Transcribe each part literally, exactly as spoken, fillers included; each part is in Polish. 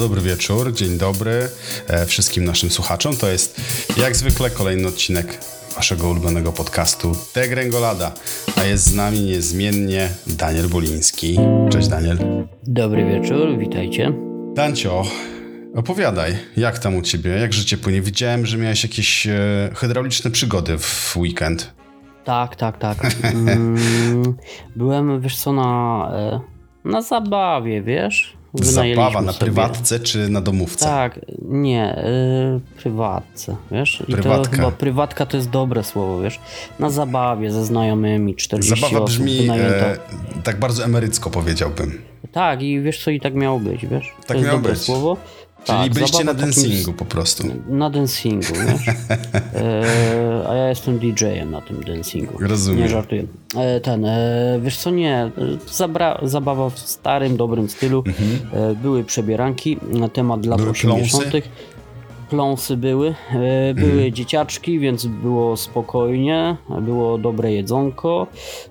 dobry wieczór, dzień dobry wszystkim naszym słuchaczom. To jest jak zwykle kolejny odcinek waszego ulubionego podcastu The Grengolada, a jest z nami niezmiennie Daniel Boliński. Cześć Daniel. Dobry wieczór, witajcie. Dancio, opowiadaj, jak tam u ciebie, jak życie płynie? Widziałem, że miałeś jakieś hydrauliczne przygody w weekend. Tak, tak, tak. Byłem, wiesz co, na, na zabawie, wiesz? Zabawa na sobie. Prywatce czy na domówce? Tak, nie, y, prywatce, wiesz? I prywatka. To chyba prywatka to jest dobre słowo, wiesz? Na zabawie ze znajomymi, czterdzieści osób. Zabawa brzmi e, tak bardzo emerycko, powiedziałbym. Tak, i wiesz co, i tak miało być, wiesz? Tak to miało dobre być. Słowo. Czyli tak, byliście na dancingu po prostu. Na dancingu, wiesz? E, a ja jestem didżejem na tym dancingu. Rozumiem. Nie żartuję. E, ten, e, wiesz co, nie, zabra- zabawa w starym, dobrym stylu. Mhm. E, były przebieranki na temat lat były osiemdziesiątych. Pląsy? Pląsy były. E, były mhm. dzieciaczki, więc było spokojnie. Było dobre jedzonko.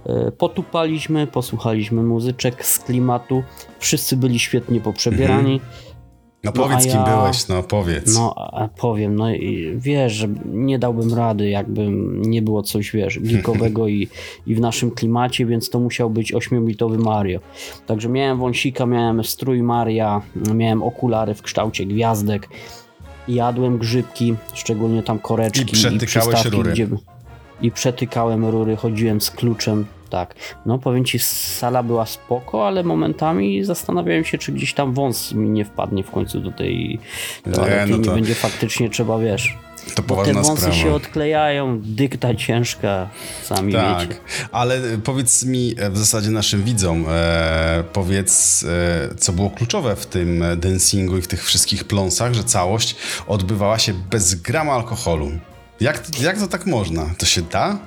E, potupaliśmy, posłuchaliśmy muzyczek z klimatu. Wszyscy byli świetnie poprzebierani. Mhm. No powiedz, no, kim ja... byłeś, no powiedz. No powiem, no i wiesz, że nie dałbym rady, jakby nie było coś, wiesz, geekowego i, i w naszym klimacie, więc to musiał być ośmiobitowy Mario. Także miałem wąsika, miałem strój Maria, miałem okulary w kształcie gwiazdek, jadłem grzybki, szczególnie tam koreczki. I przetykałeś i rury. Gdzie... I przetykałem rury, chodziłem z kluczem. Tak, no powiem ci, sala była spoko, ale momentami zastanawiałem się, czy gdzieś tam wąs mi nie wpadnie w końcu do tej toalety, no nie to... będzie faktycznie trzeba, wiesz. To poważna sprawa. Te wąsy się odklejają, dykta ciężka, sami tak, wiecie. Ale powiedz mi, w zasadzie naszym widzom, e, powiedz, e, co było kluczowe w tym dancingu i w tych wszystkich pląsach, że całość odbywała się bez grama alkoholu. Jak, jak to tak można? To się da?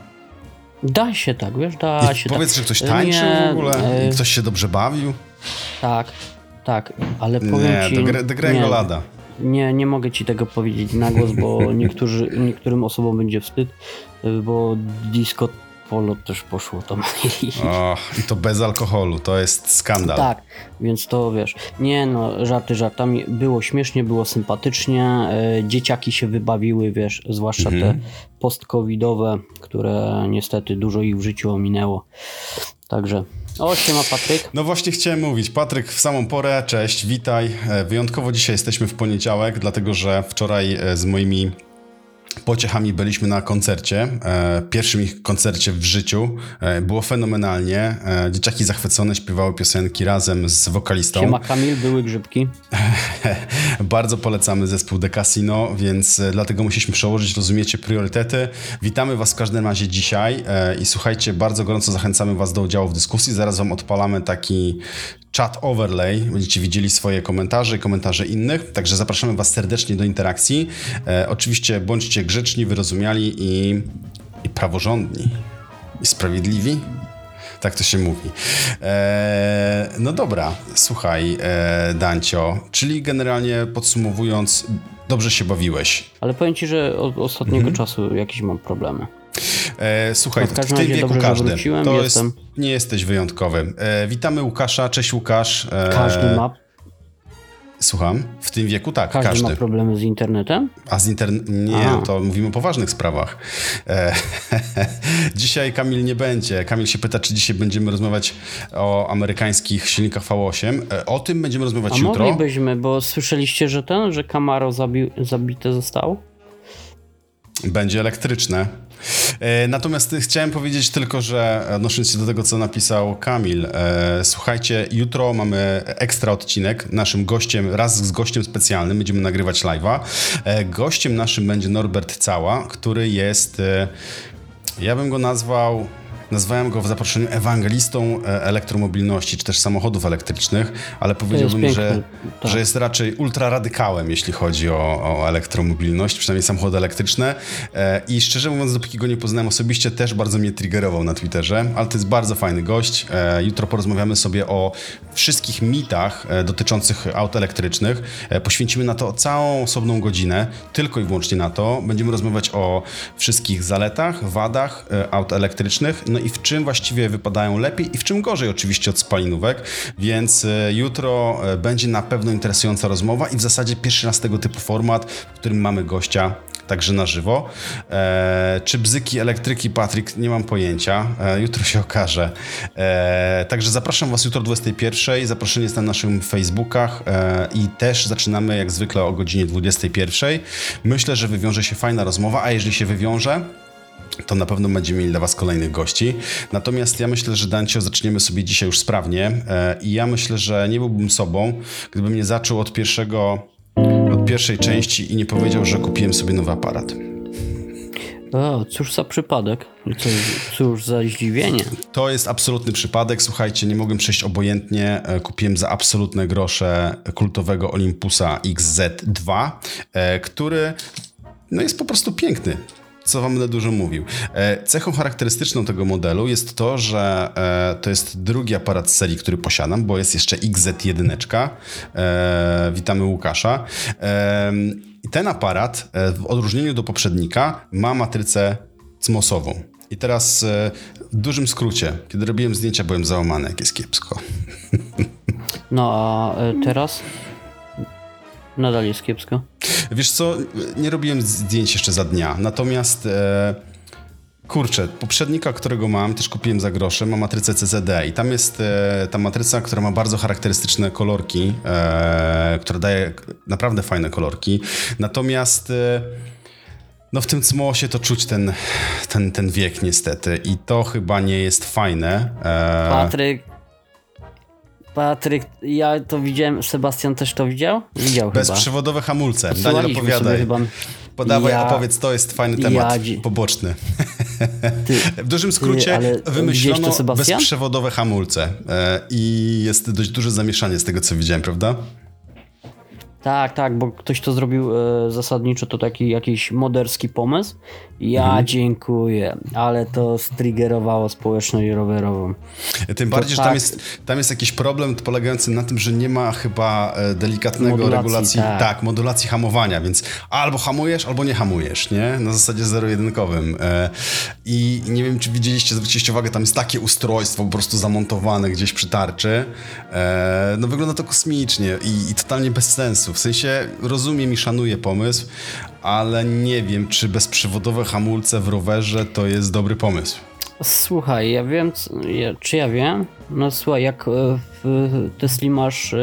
Da się tak, wiesz, da I się powiedz, tak. Że ktoś tańczył nie, w ogóle i ktoś się dobrze bawił. Tak, tak, ale powiem nie, ci... Do gre, do gre nie, Grengolada. Nie, nie mogę ci tego powiedzieć na głos, bo niektórzy, niektórym osobom będzie wstyd, bo disco polo też poszło tam. O, i to bez alkoholu, to jest skandal. Tak, więc to wiesz, nie no, żarty żartami, było śmiesznie, było sympatycznie, dzieciaki się wybawiły, wiesz, zwłaszcza mhm. te post-covidowe, które niestety dużo ich w życiu ominęło. Także, o, siema Patryk. No właśnie chciałem mówić, Patryk w samą porę, cześć, witaj. Wyjątkowo dzisiaj jesteśmy w poniedziałek, dlatego że wczoraj z moimi pociechami byliśmy na koncercie, e, pierwszym ich koncercie w życiu. E, było fenomenalnie. E, dzieciaki zachwycone śpiewały piosenki razem z wokalistą. Siema Kamil, były grzybki. Bardzo polecamy zespół De Casino, więc e, dlatego musieliśmy przełożyć, rozumiecie, priorytety. Witamy was w każdym razie dzisiaj e, i słuchajcie, bardzo gorąco zachęcamy was do udziału w dyskusji. Zaraz wam odpalamy taki chat overlay. Będziecie widzieli swoje komentarze i komentarze innych, także zapraszamy was serdecznie do interakcji. E, oczywiście bądźcie grzeczni, wyrozumiali i, i praworządni i sprawiedliwi. Tak to się mówi. Eee, no dobra, słuchaj e, Dancio, czyli generalnie podsumowując, dobrze się bawiłeś. Ale powiem ci, że od ostatniego mhm. czasu jakieś mam problemy. E, słuchaj, no w, w tym wieku każdy. To jest, nie jesteś wyjątkowy. E, witamy Łukasza, cześć Łukasz. E, każdy ma Słucham? W tym wieku tak, każdy. Każdy ma problemy z internetem? A z internetem? Nie, Aha. to mówimy o poważnych sprawach. E, dzisiaj Kamil nie będzie. Kamil się pyta, czy dzisiaj będziemy rozmawiać o amerykańskich silnikach V osiem. E, o tym będziemy rozmawiać A jutro. A moglibyśmy, bo słyszeliście, że ten, że Camaro zabi- zabite zostało? Będzie elektryczne. Natomiast chciałem powiedzieć tylko, że odnosząc się do tego, co napisał Kamil, e, słuchajcie, jutro mamy ekstra odcinek, naszym gościem, raz z gościem specjalnym, będziemy nagrywać live'a. E, gościem naszym będzie Norbert Cała, który jest, e, ja bym go nazwał, nazwałem go w zaproszeniu ewangelistą elektromobilności, czy też samochodów elektrycznych, ale powiedziałbym, że, tak. że jest raczej ultraradykałem, jeśli chodzi o, o elektromobilność, przynajmniej samochody elektryczne. I szczerze mówiąc, dopóki go nie poznałem osobiście, też bardzo mnie triggerował na Twitterze, ale to jest bardzo fajny gość. Jutro porozmawiamy sobie o wszystkich mitach dotyczących aut elektrycznych. Poświęcimy na to całą osobną godzinę, tylko i wyłącznie na to. Będziemy rozmawiać o wszystkich zaletach, wadach aut elektrycznych, no i w czym właściwie wypadają lepiej i w czym gorzej oczywiście od spalinówek, więc jutro będzie na pewno interesująca rozmowa i w zasadzie pierwszy raz tego typu format, w którym mamy gościa także na żywo. Eee, czy bzyki, elektryki, Patryk? Nie mam pojęcia. Eee, jutro się okaże. Eee, także zapraszam Was jutro o dwudziestej pierwszej. Zaproszenie jest na naszym Facebookach eee, i też zaczynamy jak zwykle o godzinie dwudziestej pierwszej. Myślę, że wywiąże się fajna rozmowa, a jeżeli się wywiąże, to na pewno będziemy mieli dla Was kolejnych gości. Natomiast ja myślę, że Dancio, zaczniemy sobie dzisiaj już sprawnie eee, i ja myślę, że nie byłbym sobą, gdybym nie zaczął od pierwszego... od pierwszej części i nie powiedział, że kupiłem sobie nowy aparat. A, cóż za przypadek. Cóż za zdziwienie. To jest absolutny przypadek. Słuchajcie, nie mogłem przejść obojętnie. Kupiłem za absolutne grosze kultowego Olympusa X Z dwa, który no jest po prostu piękny. Co wam będę dużo mówił. Cechą charakterystyczną tego modelu jest to, że to jest drugi aparat serii, który posiadam, bo jest jeszcze X Z jeden. Witamy Łukasza. I ten aparat w odróżnieniu do poprzednika ma matrycę cmosową. I teraz w dużym skrócie, kiedy robiłem zdjęcia, byłem załamany, jak jest kiepsko. No a teraz... Nadal jest kiepsko. Wiesz co, nie robiłem zdjęć jeszcze za dnia, natomiast e, kurczę, poprzednika, którego mam, też kupiłem za grosze, ma matrycę C C D i tam jest e, ta matryca, która ma bardzo charakterystyczne kolorki, e, która daje naprawdę fajne kolorki, natomiast e, no w tym cmosie to czuć ten, ten, ten wiek niestety i to chyba nie jest fajne. E, Patryk, Patryk, ja to widziałem, Sebastian też to widział? Widział Bezprzewodowe chyba. Bezprzewodowe hamulce. Daniel, opowiadaj. Chyba... Podawaj, ja... opowiedz, to jest fajny temat ja... poboczny. Ty, w dużym skrócie ty, wymyślono to, bezprzewodowe hamulce e, i jest dość duże zamieszanie z tego, co widziałem, prawda? Tak, tak, bo ktoś to zrobił e, zasadniczo, to taki jakiś moderski pomysł. Ja mhm. dziękuję, ale to striggerowało społeczność rowerową. Tym to bardziej, tak, że tam jest, tam jest jakiś problem polegający na tym, że nie ma chyba delikatnego modulacji, regulacji, tak. tak, modulacji hamowania, więc albo hamujesz, albo nie hamujesz, nie? Na zasadzie zero-jedynkowym. E, I nie wiem, czy widzieliście, zwróciliście uwagę, tam jest takie ustrojstwo po prostu zamontowane gdzieś przy tarczy. E, no wygląda to kosmicznie i, i totalnie bez sensu. W sensie rozumiem i szanuję pomysł, ale nie wiem, czy bezprzewodowe hamulce w rowerze to jest dobry pomysł. Słuchaj, ja wiem, czy ja wiem? No słuchaj, jak w Tesli masz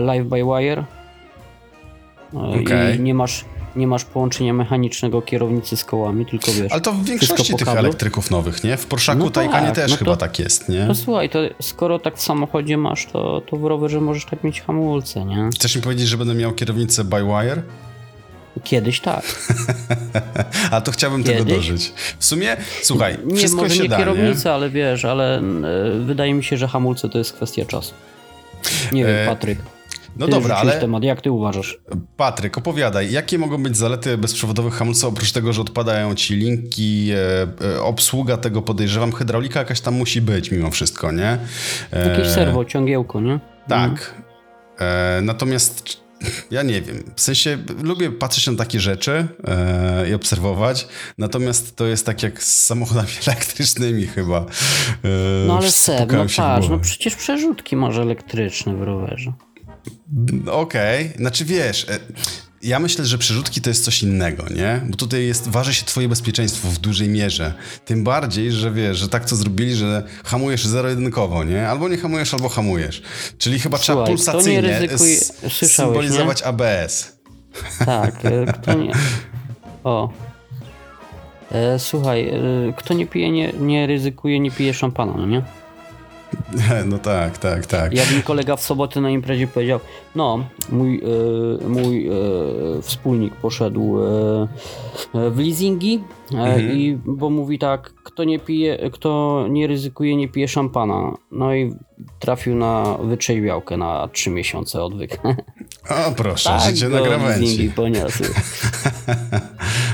live by wire okay. i nie masz, nie masz połączenia mechanicznego kierownicy z kołami, tylko wiesz... Ale to w większości tych elektryków nowych, nie? W Porszaku no Taycanie tak, też no chyba to, tak jest, nie? No słuchaj, to skoro tak w samochodzie masz, to, to w rowerze możesz tak mieć hamulce, nie? Chcesz mi powiedzieć, że będę miał kierownicę by wire? Kiedyś tak. A to chciałbym Kiedyś. tego dożyć. W sumie, słuchaj, nie, wszystko może się nie da, kierownica, nie? ale wiesz, ale yy, wydaje mi się, że hamulce to jest kwestia czasu. Nie wiem, e... Patryk. No ty dobra, ale... temat. Jak ty uważasz? Patryk, opowiadaj, jakie mogą być zalety bezprzewodowych hamulców, oprócz tego, że odpadają ci linki, e, e, obsługa tego, podejrzewam, hydraulika jakaś tam musi być mimo wszystko, nie? E... Jakieś serwo, ciągiełko, nie? Tak. E, natomiast... Ja nie wiem, w sensie lubię patrzeć na takie rzeczy e, i obserwować, natomiast to jest tak jak z samochodami elektrycznymi chyba. E, no ale Seb, no patrz, no przecież przerzutki masz elektryczne w rowerze. Okej, okay. Znaczy wiesz, e, ja myślę, że przerzutki to jest coś innego, nie? Bo tutaj jest, waży się twoje bezpieczeństwo w dużej mierze. Tym bardziej, że wiesz, że tak co zrobili, że hamujesz zero-jedynkowo, nie? Albo nie hamujesz, albo hamujesz. Czyli chyba Słuchaj, trzeba pulsacyjnie ryzykuje... symbolizować nie? A B S. Tak, kto nie... O. E, słuchaj, kto nie pije, nie, nie ryzykuje, nie pije szampana, no nie? No tak, tak, tak. Jak mi kolega w sobotę na imprezie powiedział, no, mój, e, mój e, wspólnik poszedł e, w leasingi, e, mhm. i, bo mówi tak, kto nie pije, kto nie ryzykuje, nie pije szampana. No i trafił na wytrzeźwiałkę na trzy miesiące odwyk. O proszę, tak, życie na krawędzi.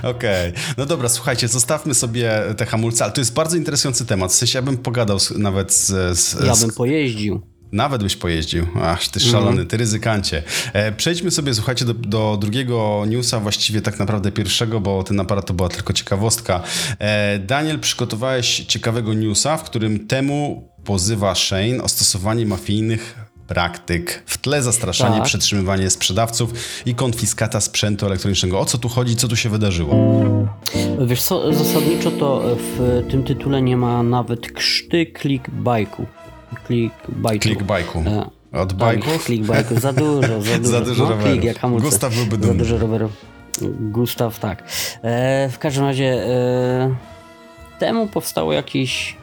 Okej, okay. No dobra, słuchajcie, zostawmy sobie te hamulce, ale to jest bardzo interesujący temat, w sensie ja bym pogadał z, nawet z, z... Ja bym pojeździł. Nawet byś pojeździł. Ach, ty szalony, ty ryzykancie. Przejdźmy sobie, słuchajcie, do, do drugiego newsa, właściwie tak naprawdę pierwszego, bo ten aparat to była tylko ciekawostka. Daniel, przygotowałeś ciekawego newsa, w którym Temu pozywa Shein o stosowanie mafijnych praktyk. W tle zastraszanie, tak. Przetrzymywanie sprzedawców i konfiskata sprzętu elektronicznego. O co tu chodzi? Co tu się wydarzyło? Wiesz co, zasadniczo to w tym tytule nie ma nawet krzty clickbaitu. Clickbaitu. Od bajków? Clickbaitu. Za dużo, za dużo. Za dużo no, rowerów. Klik, jak Gustaw byłby dumny. Za dużo rowerów. Gustaw, tak. E, w każdym razie e, Temu powstało jakieś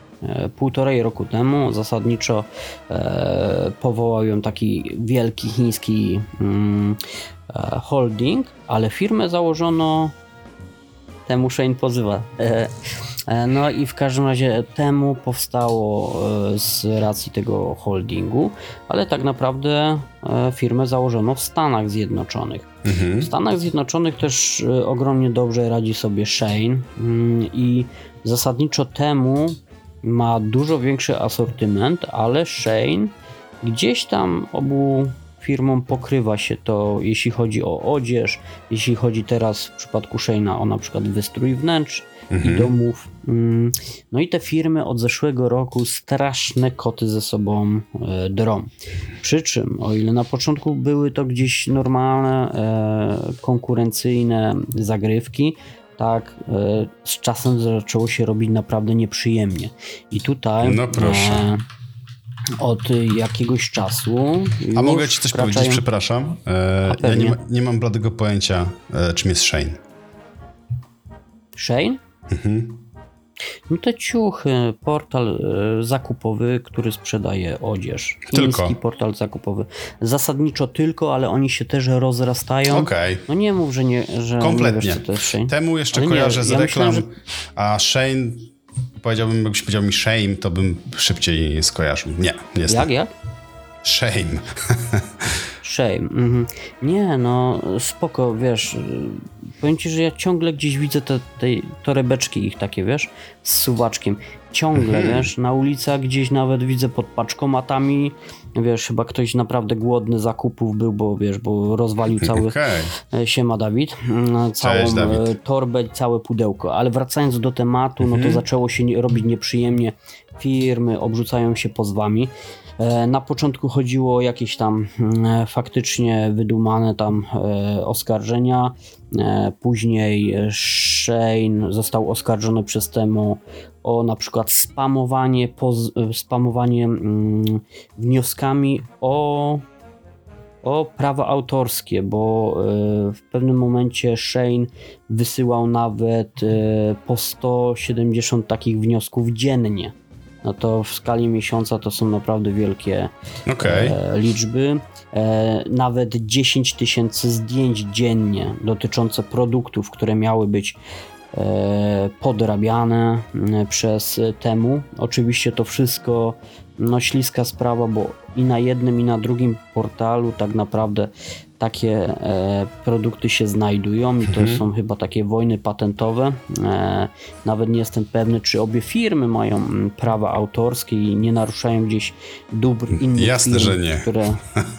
półtorej roku temu zasadniczo e, powołał ją taki wielki chiński mm, e, holding, ale firmę założono Temu Shein pozywa. E, e, no i w każdym razie Temu powstało e, z racji tego holdingu, ale tak naprawdę e, firmę założono w Stanach Zjednoczonych. Mhm. W Stanach Zjednoczonych też e, ogromnie dobrze radzi sobie Shein y, i zasadniczo Temu ma dużo większy asortyment, ale Shein gdzieś tam obu firmom pokrywa się to, jeśli chodzi o odzież, jeśli chodzi teraz w przypadku Sheina o na przykład wystrój wnętrz mhm. i domów. No i te firmy od zeszłego roku straszne koty ze sobą drą. Przy czym, o ile na początku były to gdzieś normalne, konkurencyjne zagrywki, tak, z czasem zaczęło się robić naprawdę nieprzyjemnie. I tutaj no proszę. E, od jakiegoś czasu... A mogę ci coś wkraczają... powiedzieć, przepraszam? E, ja nie, ma, nie mam bladego pojęcia, e, czym jest Shein. Shein? Mhm. No te ciuchy, portal zakupowy, który sprzedaje odzież. Tylko. Chiński portal zakupowy. Zasadniczo tylko, ale oni się też rozrastają. Okej. Okay. No nie mów, że nie, że kompletnie. Nie wiesz, to jest Shein. Temu jeszcze ale kojarzę nie, z ja reklam, myślałem, że... a Shein, powiedziałbym, jakbyś powiedział mi Shame, to bym szybciej skojarzył. Nie, nie jest. Jak, tak. jak? Shame. Shame. Mhm. Nie, no spoko, wiesz, powiem ci, że ja ciągle gdzieś widzę te, te torebeczki ich takie, wiesz, z suwaczkiem. Ciągle, mhm. wiesz, na ulicach gdzieś nawet widzę pod paczkomatami, wiesz, chyba ktoś naprawdę głodny zakupów był, bo wiesz, bo rozwalił cały, okay. siema Dawid, całą Cześć, Dawid. torbę, całe pudełko. Ale wracając do tematu, mhm. no to zaczęło się robić nieprzyjemnie. Firmy obrzucają się pozwami. Na początku chodziło o jakieś tam faktycznie wydumane tam oskarżenia. Później Shein został oskarżony przez Temu o na przykład spamowanie, poz- spamowanie mm, wnioskami o, o prawa autorskie, bo y, w pewnym momencie Shein wysyłał nawet y, po sto siedemdziesiąt takich wniosków dziennie. No to w skali miesiąca to są naprawdę wielkie okay. e, liczby. E, nawet dziesięć tysięcy zdjęć dziennie dotyczące produktów, które miały być e, podrabiane e, przez Temu. Oczywiście to wszystko no, śliska sprawa, bo i na jednym, i na drugim portalu tak naprawdę takie e, produkty się znajdują i to mhm. są chyba takie wojny patentowe. E, nawet nie jestem pewny, czy obie firmy mają prawa autorskie i nie naruszają gdzieś dóbr innych. Jasne, firm, że nie. Które,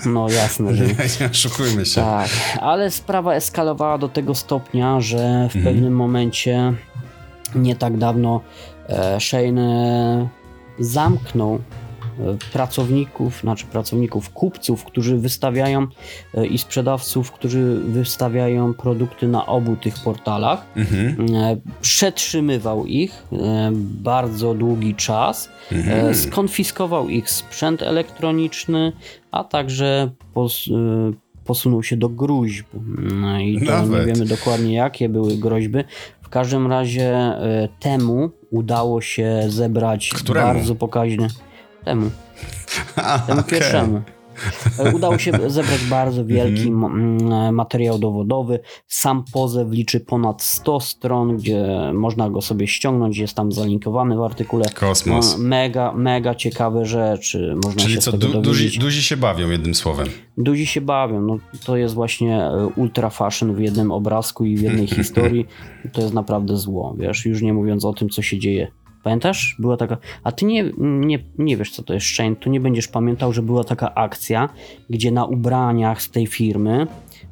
no jasne, że nie. Nie oszukujmy się. Tak, ale sprawa eskalowała do tego stopnia, że w mhm. pewnym momencie nie tak dawno e, Shein e, zamknął pracowników, znaczy pracowników, kupców, którzy wystawiają i sprzedawców, którzy wystawiają produkty na obu tych portalach. Mhm. Przetrzymywał ich bardzo długi czas, mhm. skonfiskował ich sprzęt elektroniczny, a także pos- posunął się do groźb. No i to Nawet. nie wiemy dokładnie, jakie były groźby. W każdym razie Temu udało się zebrać Któremu? bardzo pokaźne Temu. Temu okay. pierwszemu. Udało się zebrać bardzo wielki mm. materiał dowodowy. Sam pozew liczy ponad sto stron, gdzie można go sobie ściągnąć. Jest tam zalinkowany w artykule. Kosmos. Mega, mega ciekawe rzeczy. Można Czyli się co, du- duzi, duzi się bawią, jednym słowem. Duzi się bawią. No, to jest właśnie ultra fashion w jednym obrazku i w jednej historii. To jest naprawdę zło, wiesz, już nie mówiąc o tym, co się dzieje Pamiętasz? Była taka... A ty nie, nie, nie wiesz, co to jest Shein, tu nie będziesz pamiętał, że była taka akcja, gdzie na ubraniach z tej firmy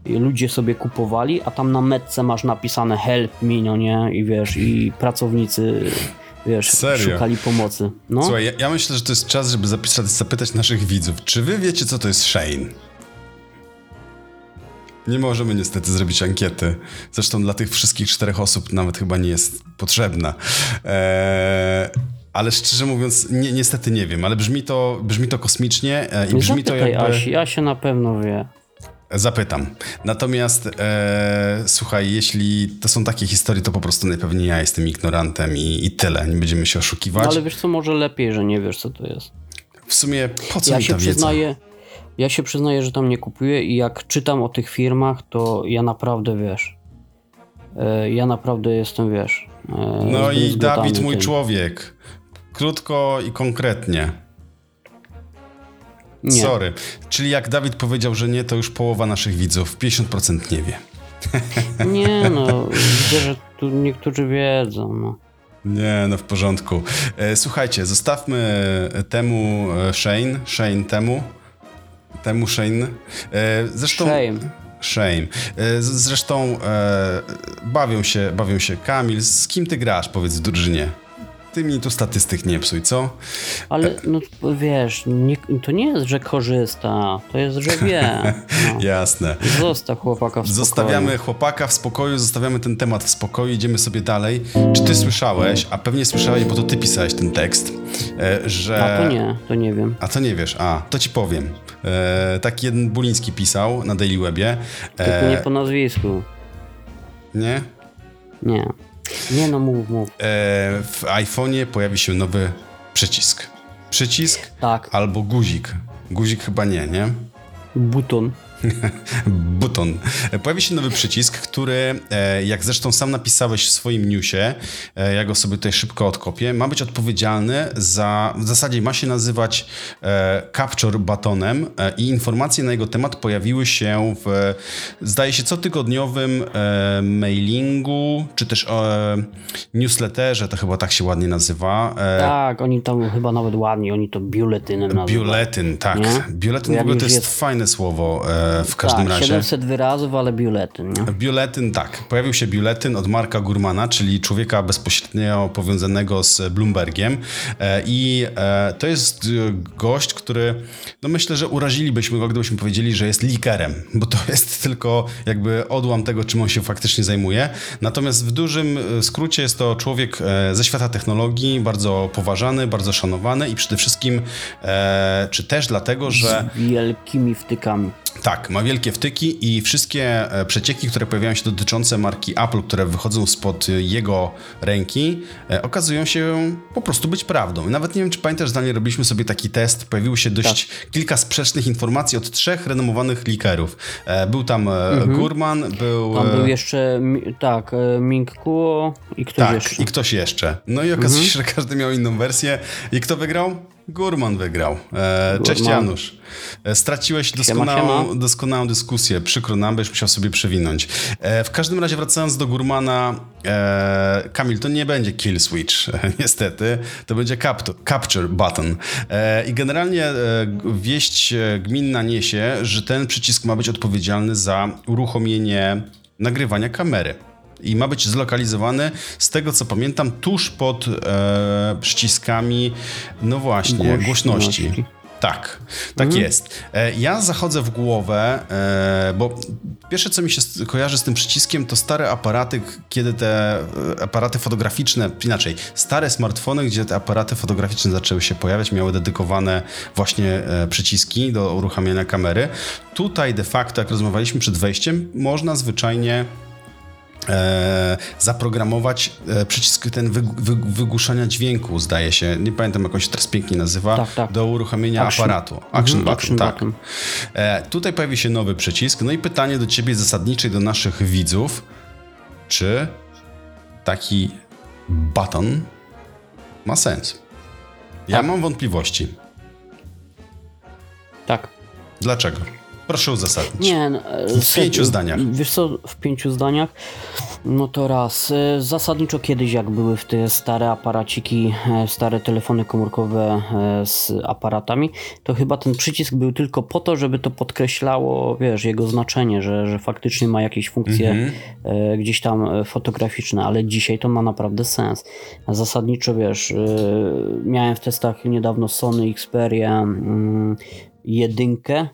ludzie sobie kupowali, a tam na metce masz napisane help me, no nie? I wiesz, i pracownicy... Wiesz, serio? Szukali pomocy. No. Słuchaj, ja, ja myślę, że to jest czas, żeby zapisać, zapytać naszych widzów, czy wy wiecie, co to jest Shein? Nie możemy niestety zrobić ankiety. Zresztą dla tych wszystkich czterech osób nawet chyba nie jest potrzebna. Eee, ale szczerze mówiąc, nie, niestety nie wiem, ale brzmi to, brzmi to kosmicznie i brzmi Zapytaj, to jakby... Asi, Asia na pewno wie. Zapytam. Natomiast e, słuchaj, jeśli to są takie historie, to po prostu najpewniej ja jestem ignorantem i, i tyle. Nie będziemy się oszukiwać. No ale wiesz co, może lepiej, że nie wiesz, co to jest. W sumie po co ja mi się ta przyznaję, wiedza? Ja się przyznaję, że tam nie kupuję i jak czytam o tych firmach, to ja naprawdę, wiesz, e, ja naprawdę jestem, wiesz... E, no i Dawid, mój tym. Człowiek. Krótko i konkretnie. Nie. Sorry. Czyli jak Dawid powiedział, że nie, to już połowa naszych widzów, pięćdziesiąt procent nie wie. Nie no, widzę, że tu niektórzy wiedzą. No. Nie, no w porządku. Słuchajcie, zostawmy temu Shein, Shein temu, temu Shein. Zresztą... Shame. Shame. Zresztą bawią się, bawią się. Kamil, z kim ty grasz, powiedz, w drużynie? Ty mi tu statystyk nie psuj, co? Ale no wiesz, nie, to nie jest, że korzysta, to jest, że wie. No. Jasne. Zostaw chłopaka w spokoju. Zostawiamy chłopaka w spokoju, zostawiamy ten temat w spokoju, idziemy sobie dalej. Czy ty słyszałeś, a pewnie słyszałeś, bo to ty pisałeś ten tekst, że... A to nie, to nie wiem. A to nie wiesz, a to ci powiem. E, taki jeden Boliński pisał na Daily Webie. E... Tylko nie po nazwisku. Nie? Nie. Nie no, mów, mów. E, w iPhone'ie pojawi się nowy przycisk. Przycisk tak. Albo guzik. Guzik chyba nie, nie? Buton. Buton. Pojawi się nowy przycisk, który, e, jak zresztą sam napisałeś w swoim newsie, e, ja go sobie tutaj szybko odkopię, ma być odpowiedzialny za, w zasadzie ma się nazywać e, Capture Buttonem e, i informacje na jego temat pojawiły się w, e, zdaje się, cotygodniowym e, mailingu, czy też e, newsletterze, to chyba tak się ładnie nazywa. E, tak, oni tam chyba nawet ładnie, oni to biuletynem nazywają. Biuletyn, tak. Nie? Biuletyn w ogóle to jest, jest fajne słowo. E, W każdym tak, razie. siedemset wyrazów, ale biuletyn. Nie? Biuletyn, tak. Pojawił się biuletyn od Marka Gurmana, czyli człowieka bezpośrednio powiązanego z Bloombergiem. I to jest gość, który, no myślę, że urazilibyśmy go, gdybyśmy powiedzieli, że jest likerem, bo to jest tylko jakby odłam tego, czym on się faktycznie zajmuje. Natomiast w dużym skrócie jest to człowiek ze świata technologii, bardzo poważany, bardzo szanowany i przede wszystkim, czy też dlatego, że... Z wielkimi wtykami. Tak, ma wielkie wtyki i wszystkie przecieki, które pojawiają się dotyczące marki Apple, które wychodzą spod jego ręki, okazują się po prostu być prawdą. I nawet nie wiem, czy pamiętasz, Daniel, robiliśmy sobie taki test, pojawiło się dość tak. kilka sprzecznych informacji od trzech renomowanych likerów. Był tam mhm. Gurman, był... Tam był jeszcze, tak, Ming Kuo i ktoś tak, jeszcze. Tak, i ktoś jeszcze. No i okazuje się, mhm. że każdy miał inną wersję. I kto wygrał? Gurman wygrał. Gurman. Cześć Janusz. Straciłeś doskonałą, siema, siema. doskonałą dyskusję. Przykro nam, będziesz musiał sobie przewinąć. W każdym razie wracając do Gurmana, Kamil, to nie będzie kill switch, niestety. To będzie capture button. I generalnie wieść gminna niesie, że ten przycisk ma być odpowiedzialny za uruchomienie nagrywania kamery. I ma być zlokalizowany, z tego co pamiętam, tuż pod e, przyciskami, no właśnie, głośności. głośności. Tak, tak mhm. jest. E, ja zachodzę w głowę, e, bo pierwsze co mi się kojarzy z tym przyciskiem to stare aparaty, kiedy te e, aparaty fotograficzne, inaczej, stare smartfony, gdzie te aparaty fotograficzne zaczęły się pojawiać, miały dedykowane właśnie e, przyciski do uruchamiania kamery. Tutaj de facto, jak rozmawialiśmy przed wejściem, można zwyczajnie E, zaprogramować e, przycisk ten wyg- wyg- wygłuszania dźwięku, zdaje się, nie pamiętam jak on się teraz pięknie nazywa, tak, tak. do uruchomienia Action. aparatu. Action mm-hmm. button, tak. Button. E, tutaj pojawi się nowy przycisk, no i pytanie do ciebie zasadnicze i do naszych widzów, czy taki button ma sens? Ja tak. mam wątpliwości. Tak. Dlaczego? Proszę uzasadnić. Nie, no, w pięciu zdaniach. Wiesz co, w pięciu zdaniach No to raz. Zasadniczo kiedyś, jak były w te stare aparaciki, stare telefony komórkowe z aparatami, to chyba ten przycisk był tylko po to, żeby to podkreślało, wiesz, jego znaczenie, że, że faktycznie ma jakieś funkcje mm-hmm. gdzieś tam fotograficzne, ale dzisiaj to ma naprawdę sens. Zasadniczo, wiesz, miałem w testach niedawno Sony Xperia jedynkę,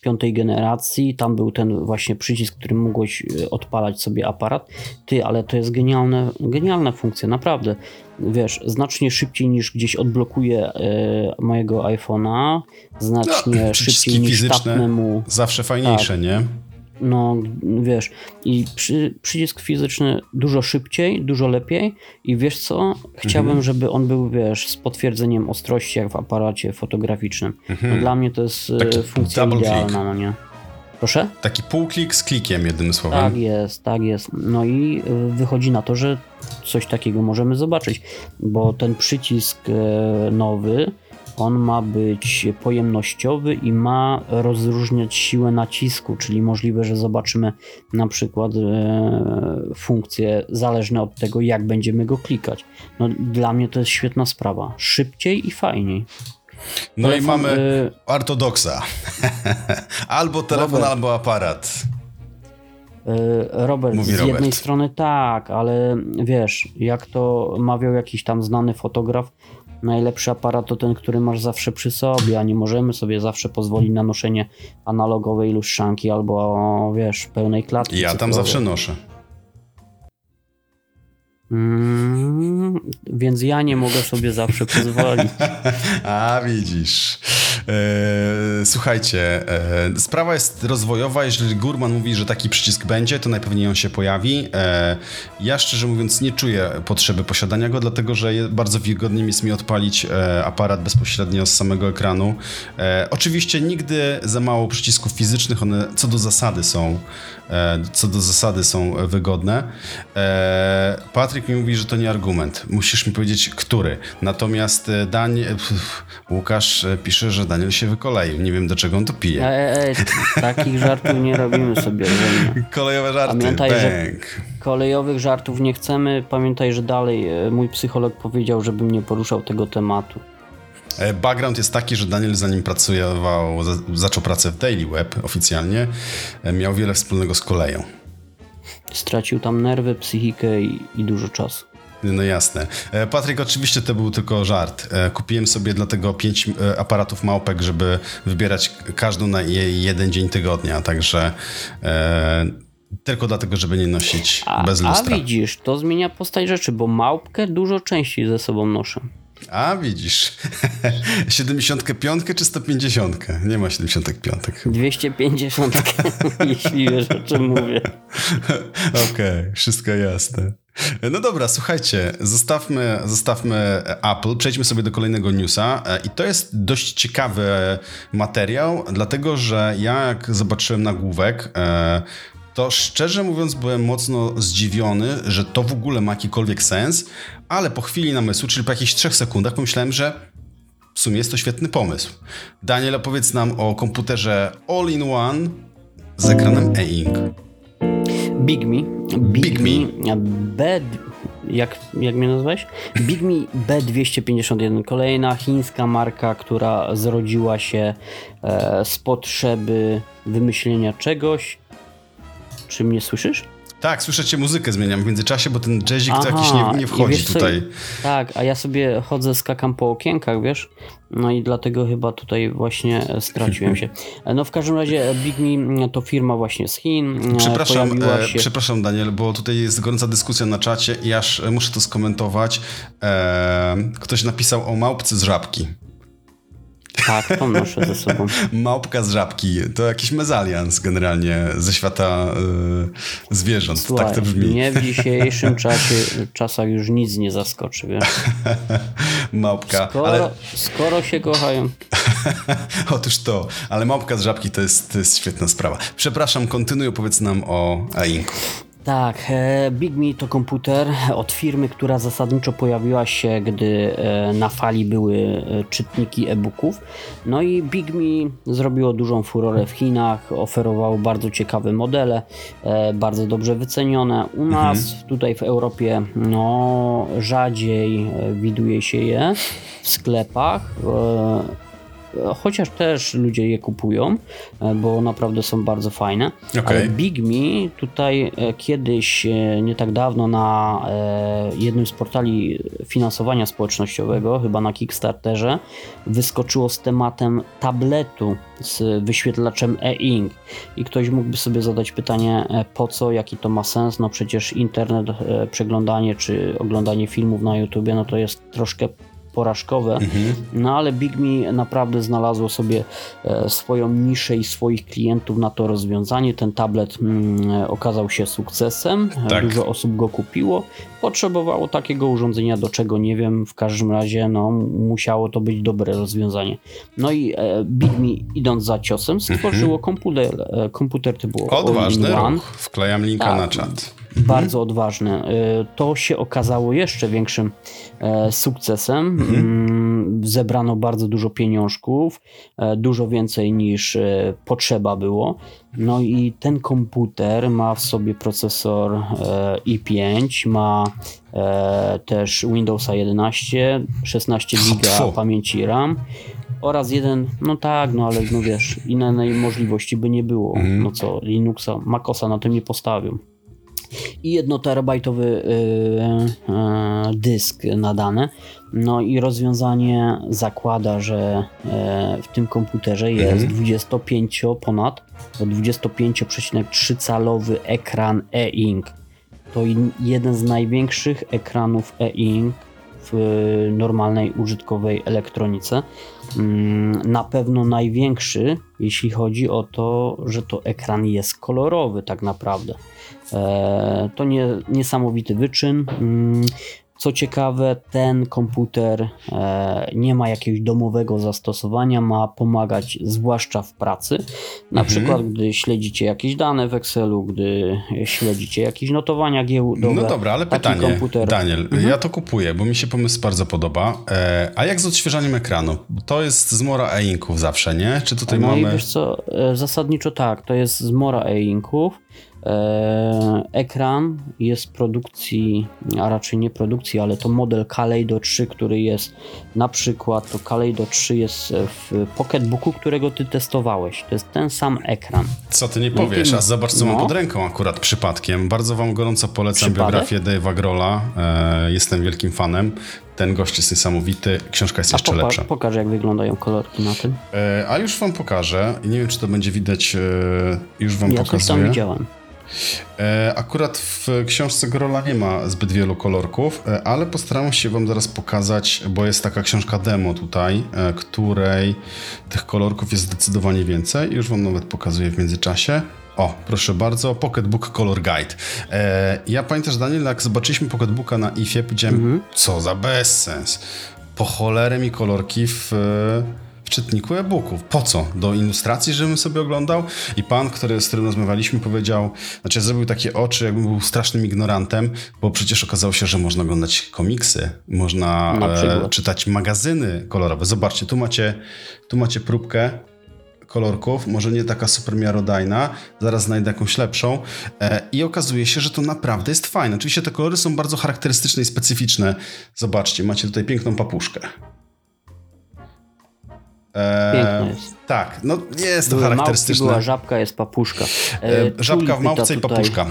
piątej generacji, tam był ten właśnie przycisk, którym mogłeś odpalać sobie aparat. Ty, ale to jest genialne, genialna funkcja, naprawdę. Wiesz, znacznie szybciej niż gdzieś odblokuję y, mojego iPhone'a, znacznie no, szybciej niż tapnę mu. Zawsze fajniejsze, tak. Nie? No, wiesz, i przy, przycisk fizyczny dużo szybciej, dużo lepiej i wiesz co, chciałbym, mhm. żeby on był, wiesz, z potwierdzeniem ostrości jak w aparacie fotograficznym. Mhm. No, dla mnie to jest taki funkcja idealna, no nie? Proszę? Taki półklik z klikiem, jednym słowem. Tak jest, tak jest. No i wychodzi na to, że coś takiego możemy zobaczyć, bo ten przycisk nowy, on ma być pojemnościowy i ma rozróżniać siłę nacisku, czyli możliwe, że zobaczymy na przykład e, funkcje zależne od tego, jak będziemy go klikać. No, dla mnie to jest świetna sprawa. Szybciej i fajniej. No telefon, i mamy e, ortodoksa. Albo telefon, Robert, albo aparat. E, Robert, Mówi z Robert. jednej strony tak, ale wiesz, jak to mawiał jakiś tam znany fotograf, najlepszy aparat to ten, który masz zawsze przy sobie, a nie możemy sobie zawsze pozwolić na noszenie analogowej lustrzanki albo, wiesz, pełnej klatki. Ja tam cyfrowej. Zawsze noszę. Mm, więc ja nie mogę sobie zawsze pozwolić. A widzisz. Eee, słuchajcie, eee, sprawa jest rozwojowa. Jeżeli Gurman mówi, że taki przycisk będzie, to najpewniej on się pojawi. Eee, ja szczerze mówiąc nie czuję potrzeby posiadania go, dlatego że bardzo wygodnie jest mi odpalić e, aparat bezpośrednio z samego ekranu. E, oczywiście nigdy za mało przycisków fizycznych, one co do zasady są e, co do zasady są wygodne. E, Patryk mi mówi, że to nie argument. Musisz mi powiedzieć, który. Natomiast Dani... Pff, Łukasz pisze, że Daniel się wykoleił. Nie wiem, do czego on to pije. Ej, ej, takich żartów nie robimy sobie. Kolejowe żarty. Pamiętaj, że kolejowych żartów nie chcemy. Pamiętaj, że dalej mój psycholog powiedział, żebym nie poruszał tego tematu. Background jest taki, że Daniel zanim pracował, zaczął pracę w Daily Web oficjalnie, miał wiele wspólnego z koleją. Stracił tam nerwy, psychikę i, i dużo czasu. No jasne. Patryk, oczywiście to był tylko żart. Kupiłem sobie dlatego pięć aparatów małpek, żeby wybierać każdą na jeden dzień tygodnia, także e, tylko dlatego, żeby nie nosić a, bez lustra. A widzisz, to zmienia postać rzeczy, bo małpkę dużo częściej ze sobą noszę. A widzisz, siedemdziesiąt pięć czy sto pięćdziesiąt? Nie ma siedemdziesiąt pięć. dwieście pięćdziesiąt, jeśli wiesz, o czym mówię. Okej, okay, wszystko jasne. No dobra, słuchajcie, zostawmy, zostawmy Apple, przejdźmy sobie do kolejnego newsa i to jest dość ciekawy materiał, dlatego że ja jak zobaczyłem nagłówek, to szczerze mówiąc byłem mocno zdziwiony, że to w ogóle ma jakikolwiek sens, ale po chwili namysłu, czyli po jakichś trzech sekundach pomyślałem, że w sumie jest to świetny pomysł. Daniel, opowiedz nam o komputerze all-in-one z ekranem e-ink. BIGME, BIGME B, jak, jak mnie nazwałeś? BIGME B dwieście pięćdziesiąt jeden, kolejna chińska marka, która zrodziła się e, z potrzeby wymyślenia czegoś. Czy mnie słyszysz? Tak, słyszę cię, muzykę zmieniam w międzyczasie, bo ten jazzik Aha, to jakiś nie, nie wchodzi wiesz, tutaj. Sobie, tak, a ja sobie chodzę, skakam po okienkach, wiesz? No i dlatego chyba tutaj właśnie straciłem się. No w każdym razie BIGME to firma właśnie z Chin. Przepraszam, e, przepraszam Daniel, bo tutaj jest gorąca dyskusja na czacie i aż muszę to skomentować. E, ktoś napisał o małpce z żabki. Tak, to noszę ze sobą. Małpka z żabki, to jakiś mezalians generalnie ze świata y, zwierząt. Słuchaj, tak to brzmi. Mnie w dzisiejszym czasie, czasach już nic nie zaskoczy, wiesz? Małpka. Skoro, ale... skoro się kochają. Otóż to, ale małpka z żabki to jest, to jest świetna sprawa. Przepraszam, kontynuuj, opowiedz nam o e-inku. Tak, BIGME to komputer od firmy, która zasadniczo pojawiła się, gdy na fali były czytniki e-booków. No i BIGME zrobiło dużą furorę w Chinach, oferowało bardzo ciekawe modele, bardzo dobrze wycenione. U nas, mhm. tutaj w Europie, no rzadziej widuje się je w sklepach. Chociaż też ludzie je kupują, bo naprawdę są bardzo fajne. Okay. Ale BIGME tutaj kiedyś, nie tak dawno, na jednym z portali finansowania społecznościowego, chyba na Kickstarterze, wyskoczyło z tematem tabletu z wyświetlaczem e-ink. I ktoś mógłby sobie zadać pytanie, po co, jaki to ma sens? No przecież internet, przeglądanie czy oglądanie filmów na YouTubie, no to jest troszkę porażkowe, mhm. no ale BIGME naprawdę znalazło sobie swoją niszę i swoich klientów na to rozwiązanie. Ten tablet mm, okazał się sukcesem, tak. dużo osób go kupiło, potrzebowało takiego urządzenia, do czego nie wiem, w każdym razie no, musiało to być dobre rozwiązanie. No i e, BIGME, idąc za ciosem, stworzyło mhm. komputer, komputer typu odważny ruch. Wklejam linka tak. na czat. Bardzo mhm. odważny. To się okazało jeszcze większym sukcesem. Mhm. Zebrano bardzo dużo pieniążków, dużo więcej niż potrzeba było. No i ten komputer ma w sobie procesor i pięć, ma też Windowsa jedenaście, szesnaście giga pamięci RAM oraz jeden, no tak, no ale no wiesz, innej możliwości by nie było. Mhm. No co, Linuxa, Macosa na tym nie postawią. I jednoterabajtowy yy, yy, dysk nadany. No i rozwiązanie zakłada, że yy, w tym komputerze jest dwudziestopięć ponad dwudziestopięć przecinek trzy calowy ekran e-ink. To jeden z największych ekranów e-ink w yy, normalnej użytkowej elektronice. Yy, na pewno największy, jeśli chodzi o to, że to ekran jest kolorowy tak naprawdę. To nie, niesamowity wyczyn. Co ciekawe, ten komputer nie ma jakiegoś domowego zastosowania, ma pomagać zwłaszcza w pracy. Na mhm. przykład, gdy śledzicie jakieś dane w Excelu, gdy śledzicie jakieś notowania giełdowe. No dobra, ale pytanie, komputer... Daniel, mhm. ja to kupuję, bo mi się pomysł bardzo podoba. A jak z odświeżaniem ekranu? To jest zmora e-inków zawsze, nie? Czy tutaj no mamy... No i wiesz co, zasadniczo tak, to jest zmora e-inków. Ekran jest produkcji, a raczej nie produkcji, ale to model Kaleido trzy, który jest na przykład, to Kaleido trzy jest w Pocketbooku, którego ty testowałeś. To jest ten sam ekran. Co ty nie powiesz, no, a zobacz co no. mam pod ręką akurat przypadkiem. Bardzo wam gorąco polecam Przypadek? biografię Dave'a Grohla. E, jestem wielkim fanem. Ten gość jest niesamowity, książka jest a jeszcze poka- lepsza. Pokaż jak wyglądają kolorki na tym. E, a już wam pokażę. I nie wiem czy to będzie widać, e, już wam ja pokazuję. Ja tam widziałem. Akurat w książce Grohla nie ma zbyt wielu kolorków, ale postaram się wam zaraz pokazać, bo jest taka książka demo tutaj, której tych kolorków jest zdecydowanie więcej. Już wam nawet pokazuję w międzyczasie. O, proszę bardzo, Pocketbook Color Guide. Ja pamiętasz, Daniel, jak zobaczyliśmy Pocketbooka na I F ie, powiedziałem, mhm. co za bezsens. Po cholerę mi kolorki w... czytniku e-booków. Po co? Do ilustracji, żebym sobie oglądał? I pan, który, z którym rozmawialiśmy, powiedział, znaczy zrobił takie oczy, jakby był strasznym ignorantem, bo przecież okazało się, że można oglądać komiksy, można e, czytać magazyny kolorowe. Zobaczcie, tu macie, tu macie próbkę kolorków, może nie taka super miarodajna, zaraz znajdę jakąś lepszą e, i okazuje się, że to naprawdę jest fajne. Oczywiście te kolory są bardzo charakterystyczne i specyficzne. Zobaczcie, macie tutaj piękną papuszkę. Piękne jest. E, tak, no jest to były charakterystyczne. Małpki, była żabka, jest papuszka. E, e, żabka w małpce i papuszka.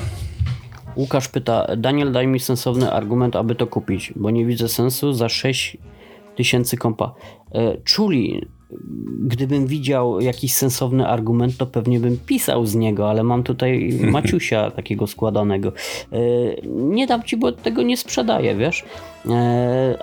Łukasz pyta, Daniel, daj mi sensowny argument, aby to kupić, bo nie widzę sensu za sześć tysięcy kompa. E, czuli, gdybym widział jakiś sensowny argument, to pewnie bym pisał z niego, ale mam tutaj Maciusia takiego składanego. E, nie dam ci, bo tego nie sprzedaję, wiesz?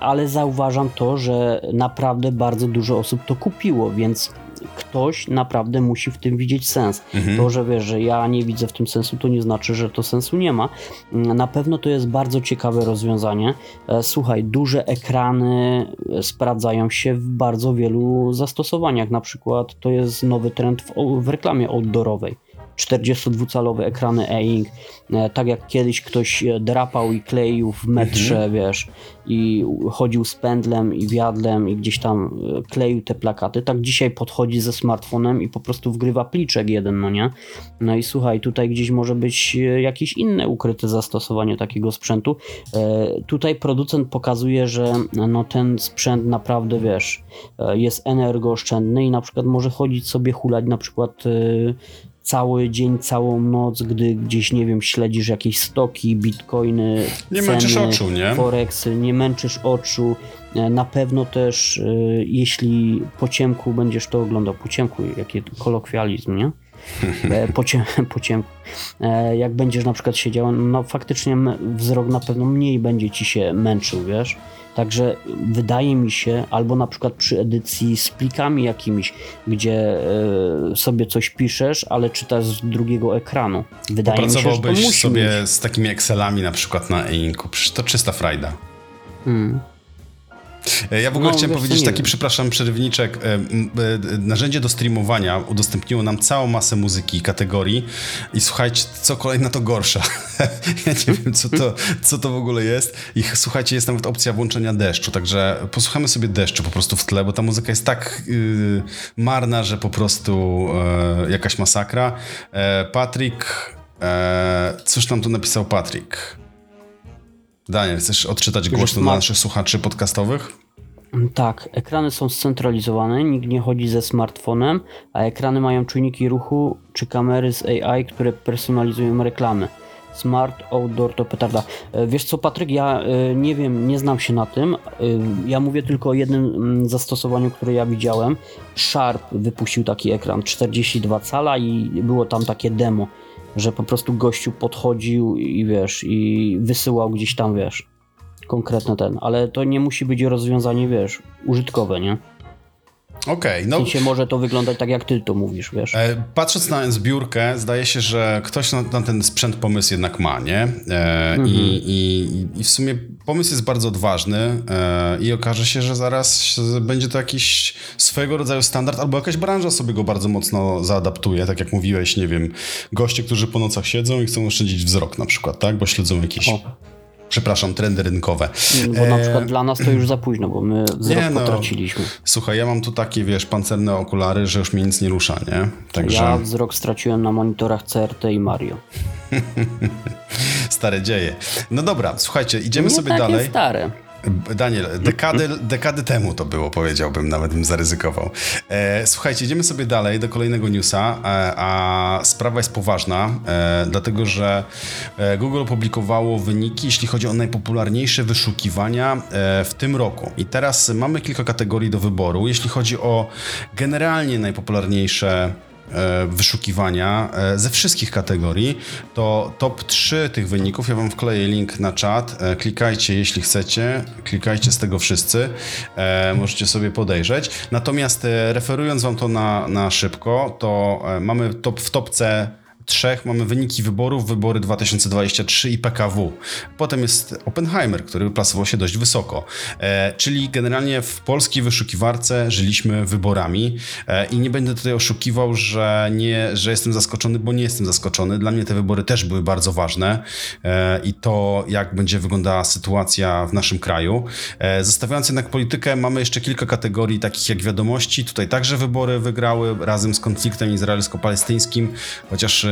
Ale zauważam to, że naprawdę bardzo dużo osób to kupiło, więc ktoś naprawdę musi w tym widzieć sens. Mhm. To, że wiesz, że ja nie widzę w tym sensu, to nie znaczy, że to sensu nie ma. Na pewno to jest bardzo ciekawe rozwiązanie. Słuchaj, duże ekrany sprawdzają się w bardzo wielu zastosowaniach. Na przykład to jest nowy trend w, w reklamie outdoorowej. czterdziestodwucalowe ekrany E-Ink, tak jak kiedyś ktoś drapał i kleił w metrze, mhm. wiesz, i chodził z pędlem i wiadlem i gdzieś tam kleił te plakaty, tak dzisiaj podchodzi ze smartfonem i po prostu wgrywa pliczek jeden, no nie? No i słuchaj, tutaj gdzieś może być jakieś inne ukryte zastosowanie takiego sprzętu. Tutaj producent pokazuje, że no ten sprzęt naprawdę, wiesz, jest energooszczędny i na przykład może chodzić sobie hulać na przykład cały dzień, całą noc, gdy gdzieś, nie wiem, śledzisz jakieś stoki, bitcoiny, nie ceny, męczysz oczu, nie? Foreksy, nie męczysz oczu. Na pewno też, jeśli po ciemku będziesz to oglądał, po ciemku, jaki kolokwializm, nie? Po, ciem, po ciemku. Jak będziesz na przykład siedział, no faktycznie wzrok na pewno mniej będzie ci się męczył, wiesz? Także wydaje mi się, albo na przykład przy edycji z plikami jakimiś, gdzie y, sobie coś piszesz, ale czytasz z drugiego ekranu. Wydaje mi się, że to musi sobie mieć. Z takimi Excelami na przykład na e-inku. Przecież to czysta frajda. Hmm. Ja w ogóle no, chciałem powiedzieć taki, wiem. przepraszam, przerywniczek. Narzędzie do streamowania udostępniło nam całą masę muzyki i kategorii i słuchajcie, co kolejna to gorsza. Ja nie wiem, co to, co to w ogóle jest. I słuchajcie, jest nawet opcja włączenia deszczu, także posłuchamy sobie deszczu po prostu w tle, bo ta muzyka jest tak yy, marna, że po prostu yy, jakaś masakra. Yy, Patryk, yy, cóż nam tu napisał Patryk? Daniel, chcesz odczytać głośno dla naszych słuchaczy podcastowych? Tak, ekrany są scentralizowane, nikt nie chodzi ze smartfonem, a ekrany mają czujniki ruchu czy kamery z A I, które personalizują reklamy. Smart Outdoor to petarda. Wiesz co, Patryk, ja nie wiem, nie znam się na tym. Ja mówię tylko o jednym zastosowaniu, które ja widziałem. Sharp wypuścił taki ekran czterdzieści dwa cala i było tam takie demo, że po prostu gościu podchodził i wiesz, i wysyłał gdzieś tam, wiesz, konkretny ten, ale to nie musi być rozwiązanie, wiesz, użytkowe, nie? Okej, no. W sensie może to wyglądać tak, jak ty to mówisz, wiesz. Patrząc na zbiórkę, zdaje się, że ktoś na, na ten sprzęt pomysł jednak ma, nie? E, mm-hmm. i, i, I w sumie pomysł jest bardzo odważny e, i okaże się, że zaraz będzie to jakiś swojego rodzaju standard, albo jakaś branża sobie go bardzo mocno zaadaptuje, tak jak mówiłeś, nie wiem, goście, którzy po nocach siedzą i chcą oszczędzić wzrok na przykład, tak? Bo śledzą jakieś... O. Przepraszam, trendy rynkowe. Bo na przykład e... dla nas to już za późno, bo my wzrok nie, no. potraciliśmy. Słuchaj, ja mam tu takie, wiesz, pancerne okulary, że już mnie nic nie rusza, nie? Także... Ja wzrok straciłem na monitorach C R T i Mario. Stare dzieje. No dobra, słuchajcie, idziemy nie sobie takie dalej. Stare. Daniel, dekady, dekady temu to było, powiedziałbym, nawet bym zaryzykował. E, słuchajcie, idziemy sobie dalej do kolejnego newsa, a, a sprawa jest poważna, e, dlatego że Google opublikowało wyniki, jeśli chodzi o najpopularniejsze wyszukiwania e, w tym roku. I teraz mamy kilka kategorii do wyboru, jeśli chodzi o generalnie najpopularniejsze wyszukiwania ze wszystkich kategorii, to top trzy tych wyników, ja wam wkleję link na czat, klikajcie jeśli chcecie, klikajcie z tego wszyscy, możecie sobie podejrzeć, natomiast referując wam to na, na szybko, to mamy top, w topce trzech mamy wyniki wyborów, wybory dwa tysiące dwudziesty trzeci i P K W. Potem jest Oppenheimer, który plasował się dość wysoko. E, czyli generalnie w polskiej wyszukiwarce żyliśmy wyborami e, i nie będę tutaj oszukiwał, że, nie, że jestem zaskoczony, bo nie jestem zaskoczony. Dla mnie te wybory też były bardzo ważne e, i to, jak będzie wyglądała sytuacja w naszym kraju. E, zostawiając jednak politykę, mamy jeszcze kilka kategorii takich jak wiadomości. Tutaj także wybory wygrały razem z konfliktem izraelsko-palestyńskim, chociaż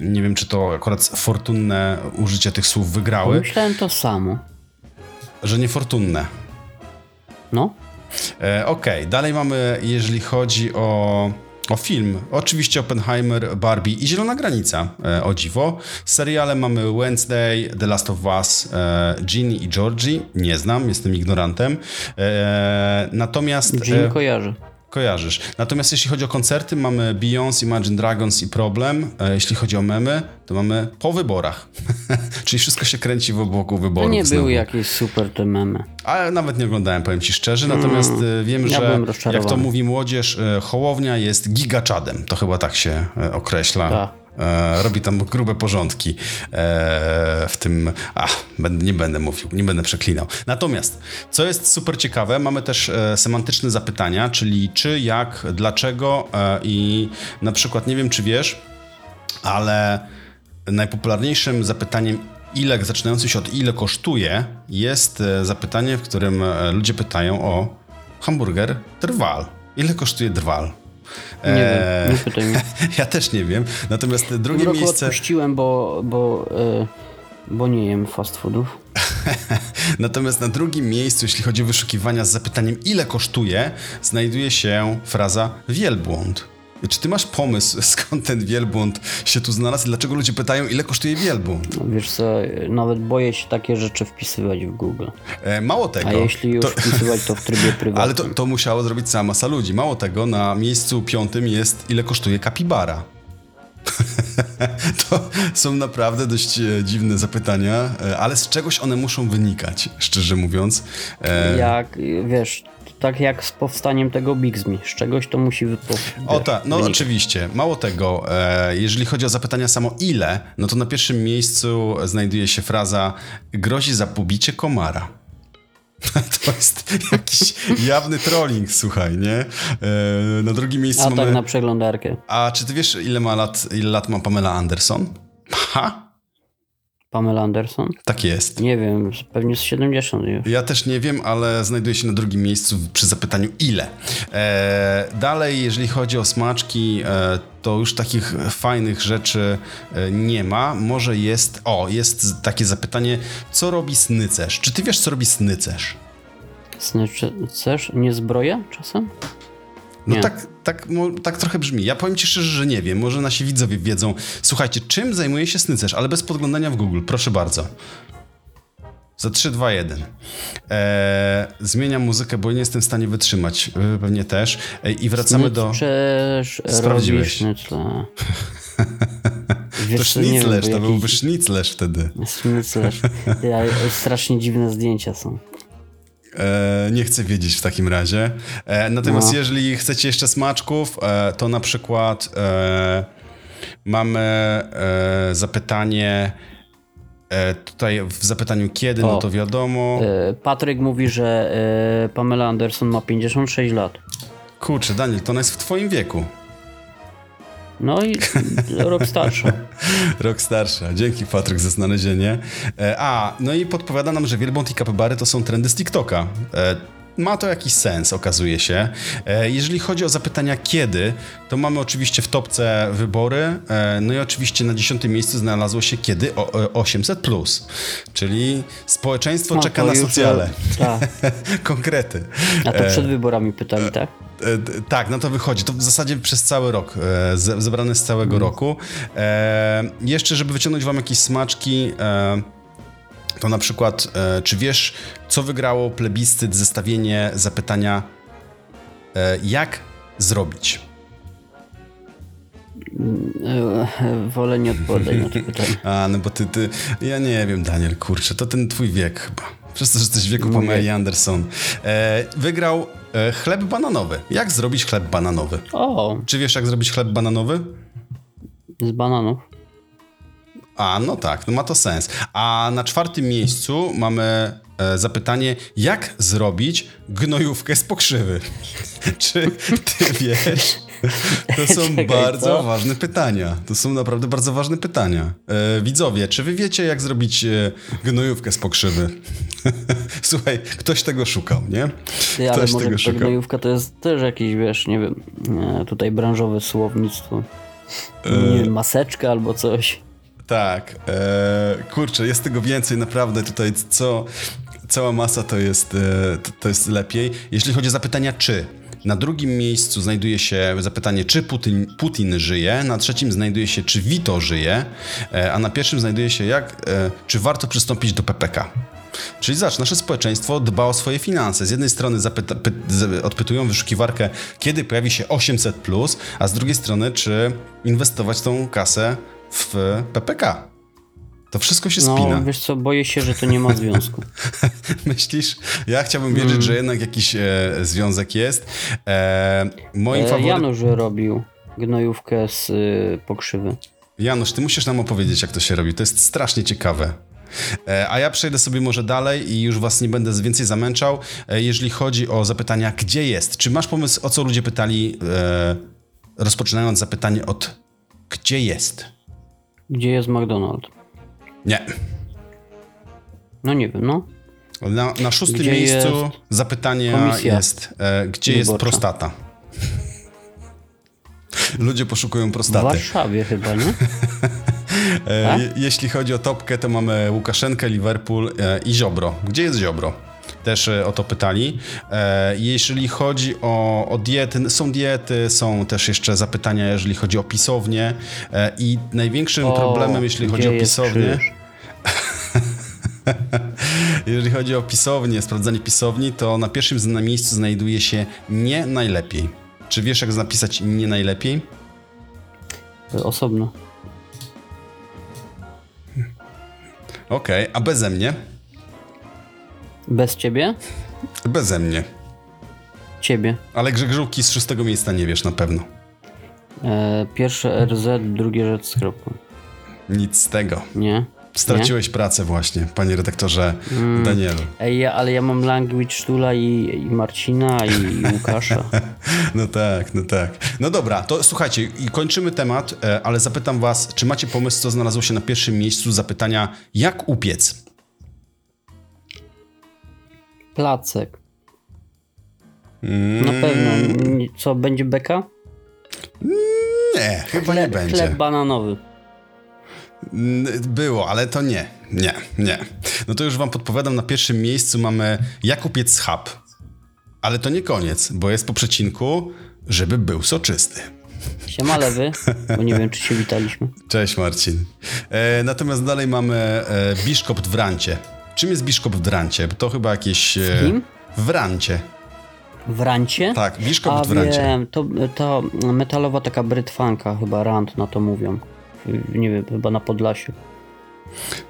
nie wiem, czy to akurat fortunne użycie tych słów wygrały. Myślałem to samo. Że niefortunne. No. E, Okej, okay. Dalej mamy, jeżeli chodzi o, o film, oczywiście Oppenheimer, Barbie i Zielona Granica, e, o dziwo. Seriale mamy Wednesday, The Last of Us, e, Ginny i Georgie. Nie znam, jestem ignorantem. E, natomiast... Ginny kojarzy. Kojarzysz. Natomiast jeśli chodzi o koncerty, mamy Beyoncé, Imagine Dragons i Problem. Jeśli chodzi o memy, to mamy po wyborach. Czyli wszystko się kręci wokół wyborów. To nie znowu. Były jakieś super te memy. Ale nawet nie oglądałem, powiem ci szczerze. Natomiast mm, wiem, ja że jak to mówi młodzież, Hołownia jest gigaczadem. To chyba tak się określa. Ta. Robi tam grube porządki w tym... A, nie będę mówił, nie będę przeklinał. Natomiast, co jest super ciekawe, mamy też semantyczne zapytania, czyli czy, jak, dlaczego i na przykład, nie wiem czy wiesz, ale najpopularniejszym zapytaniem, ile, zaczynający się od ile kosztuje, jest zapytanie, w którym ludzie pytają o hamburger drwal. Ile kosztuje drwal? Nie e... wiem, nie pytaj mnie. Ja też nie wiem, natomiast drugie miejsce... W tym roku odpuściłem, bo, bo, yy, bo nie jem fast foodów. Natomiast na drugim miejscu, jeśli chodzi o wyszukiwania z zapytaniem, ile kosztuje, znajduje się fraza wielbłąd. Czy ty masz pomysł, skąd ten wielbłąd się tu znalazł i dlaczego ludzie pytają, ile kosztuje wielbłąd? No wiesz co, nawet boję się takie rzeczy wpisywać w Google. E, mało tego. A jeśli już to... wpisywać, to w trybie prywatnym. Ale to, to musiało zrobić cała masa ludzi. Mało tego, na miejscu piątym jest, ile kosztuje kapibara. To są naprawdę dość dziwne zapytania, ale z czegoś one muszą wynikać, szczerze mówiąc. E... Jak, wiesz... Tak jak z powstaniem tego BIGME, z czegoś to musi wypowiedzieć. O tak, no wynik. Oczywiście. Mało tego, e, jeżeli chodzi o zapytania samo ile, no to na pierwszym miejscu znajduje się fraza grozi za pobicie komara. To jest jakiś jawny trolling, słuchaj, nie? E, na drugim miejscu atak mamy... Atak na przeglądarkę. A czy ty wiesz, ile ma lat, ile lat ma Pamela Anderson? Ha! Pamela Anderson? Tak jest. Nie wiem, pewnie z siedemdziesiąt już. Ja też nie wiem, ale znajduje się na drugim miejscu przy zapytaniu ile. E, dalej, jeżeli chodzi o smaczki, e, to już takich fajnych rzeczy e, nie ma. Może jest, o, jest takie zapytanie, co robi snycerz? Czy ty wiesz, co robi snycerz? Snycerz? Nie zbroja czasem? No tak, tak, tak trochę brzmi. Ja powiem ci szczerze, że nie wiem. Może nasi widzowie wiedzą. Słuchajcie, czym zajmuje się snycerz, ale bez podglądania w Google. Proszę bardzo. Za trzy, dwa, jeden. Eee, zmieniam muzykę, bo nie jestem w stanie wytrzymać. Wy pewnie też. Eee, I wracamy Snycerz do... Snycerz robi sznycle. To szniclerz, to byłby jakiś... szniclerz wtedy. Szniclerz. Strasznie dziwne zdjęcia są. E, nie chcę wiedzieć w takim razie. E, natomiast no. Jeżeli chcecie jeszcze smaczków, e, to na przykład e, mamy e, zapytanie e, tutaj w zapytaniu kiedy, o, no to wiadomo. E, Patryk mówi, że e, Pamela Anderson ma pięćdziesiąt sześć lat. Kurczę, Daniel, to ona jest w twoim wieku. No i rok starsza. Rok starsza. Dzięki, Patryk, za znalezienie. E, a, no i podpowiada nam, że wielbłąd i kapybary to są trendy z TikToka. E, ma to jakiś sens, okazuje się. E, jeżeli chodzi o zapytania kiedy, to mamy oczywiście w topce wybory. E, no i oczywiście na dziesiątym miejscu znalazło się kiedy o, osiemset plus. Czyli społeczeństwo ma, czeka na socjale. Tak. Konkrety. A to przed wyborami pytali, tak? Tak, no to wychodzi. To w zasadzie przez cały rok, zebrane z całego mm. roku. E, jeszcze, żeby wyciągnąć wam jakieś smaczki, e, to na przykład, e, czy wiesz, co wygrało plebiscyt, zestawienie zapytania, e, jak zrobić? Wolę nie odpowiadać na to pytanie. A, no bo ty, ty, ja nie wiem, Daniel, kurczę, to ten twój wiek chyba. Przez to, że jesteś w wieku Pameli Anderson. E, wygrał e, chleb bananowy. Jak zrobić chleb bananowy? O. Czy wiesz, jak zrobić chleb bananowy? Z bananów. A, no tak, no ma to sens. A na czwartym miejscu mamy e, zapytanie, jak zrobić gnojówkę z pokrzywy? Czy ty wiesz? To są Czekaj, bardzo co? ważne pytania. To są naprawdę bardzo ważne pytania. E, widzowie, czy wy wiecie, jak zrobić e, gnojówkę z pokrzywy? Słuchaj, ktoś tego szukał, nie? Ty, ale ktoś może tego szukał. Gnojówka to jest też jakiś, wiesz, nie wiem, tutaj branżowe słownictwo. Nie e... maseczka albo coś. Tak. E, kurczę, jest tego więcej naprawdę tutaj, co... Cała masa to jest, e, to, to jest lepiej. Jeśli chodzi o zapytania, czy... Na drugim miejscu znajduje się zapytanie, czy Putin, Putin żyje. Na trzecim znajduje się, czy Vito żyje. A na pierwszym znajduje się, jak, czy warto przystąpić do P P K. Czyli zobacz, nasze społeczeństwo dba o swoje finanse. Z jednej strony zapyta- py- odpytują wyszukiwarkę, kiedy pojawi się osiemset plus, a z drugiej strony, czy inwestować tą kasę w P P K. To wszystko się spina. No, wiesz co, boję się, że to nie ma związku. Myślisz? Ja chciałbym wierzyć, mm. że jednak jakiś e, związek jest. E, moim e, faworytem... Janusz robił gnojówkę z y, pokrzywy. Janusz, ty musisz nam opowiedzieć, jak to się robi. To jest strasznie ciekawe. E, a ja przejdę sobie może dalej i już was nie będę więcej zamęczał. E, jeżeli chodzi o zapytania, gdzie jest? Czy masz pomysł, o co ludzie pytali, e, rozpoczynając zapytanie od gdzie jest? Gdzie jest McDonald's? Nie. No nie wiem, no. Na, na szóstym gdzie miejscu zapytania jest, e, gdzie wyborcza. Jest prostata? Ludzie poszukują prostaty. W Warszawie chyba, nie? e, jeśli chodzi o topkę, to mamy Łukaszenkę, Liverpool e, i Ziobro. Gdzie jest Ziobro? Też e, o to pytali. E, jeśli chodzi o, o diety, są diety, są też jeszcze zapytania, jeżeli chodzi o pisownię. E, I największym o, problemem, jeśli chodzi o pisownię... Jeżeli chodzi o pisownię, sprawdzanie pisowni, to na pierwszym na miejscu znajduje się nie najlepiej. Czy wiesz, jak napisać nie najlepiej? Osobno. Okej, okay, a beze mnie? Bez ciebie? Beze mnie. Ciebie. Ale grzegrzówki z szóstego miejsca nie wiesz na pewno. E, pierwsze R Z, drugie rzecz z kropką. Nic z tego. Nie. Straciłeś nie? pracę właśnie, panie redaktorze mm. Danielu. Ej, ja, ale ja mam language Tula i, i Marcina i, i Łukasza. No tak, no tak. No dobra, to słuchajcie, i kończymy temat, ale zapytam was, czy macie pomysł, co znalazło się na pierwszym miejscu zapytania, jak upiec? Placek. Mm. Na pewno. Co, będzie beka? Nie, chyba Chle- nie będzie. Chleb bananowy. Było, ale to nie, nie, nie. No to już wam podpowiadam, na pierwszym miejscu mamy jak upiec schab. Ale to nie koniec, bo jest po przecinku, żeby był soczysty. Siema lewy, bo nie wiem, czy się witaliśmy. Cześć Marcin. E, natomiast dalej mamy e, biszkopt w rancie. Czym jest biszkopt w rancie? Bo to chyba jakieś... E, Z kim? W rancie. W rancie? Tak, biszkopt A, w rancie. Wiem, to, to metalowa taka brytwanka chyba, rant na to mówią. Nie wiem, chyba na Podlasiu.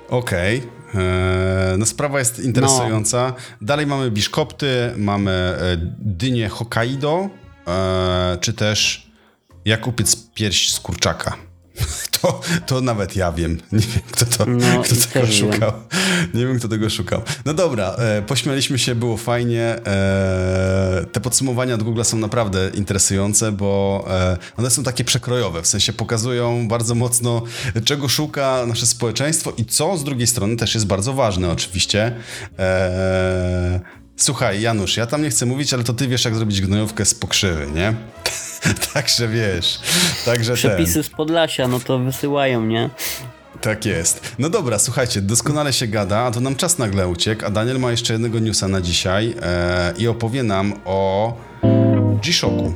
Okej. Okay. Eee, no sprawa jest interesująca. No. Dalej mamy biszkopty, mamy dynię Hokkaido, eee, czy też jak upiec pierś z kurczaka. To, to nawet ja wiem. Nie wiem, kto, to, no, kto tego szukał. Wiem. Nie wiem, kto tego szukał. No dobra, e, pośmialiśmy się, było fajnie. E, te podsumowania od Google są naprawdę interesujące, bo e, one są takie przekrojowe, w sensie pokazują bardzo mocno, czego szuka nasze społeczeństwo i co z drugiej strony też jest bardzo ważne oczywiście. E, słuchaj, Janusz, ja tam nie chcę mówić, ale to ty wiesz, jak zrobić gnojówkę z pokrzywy, nie? Także wiesz. Także Przepisy ten. z Podlasia, no to wysyłają, nie? Tak jest. No dobra, słuchajcie, doskonale się gada, a to nam czas nagle uciekł, a Daniel ma jeszcze jednego newsa na dzisiaj e, i opowie nam o G-Shocku.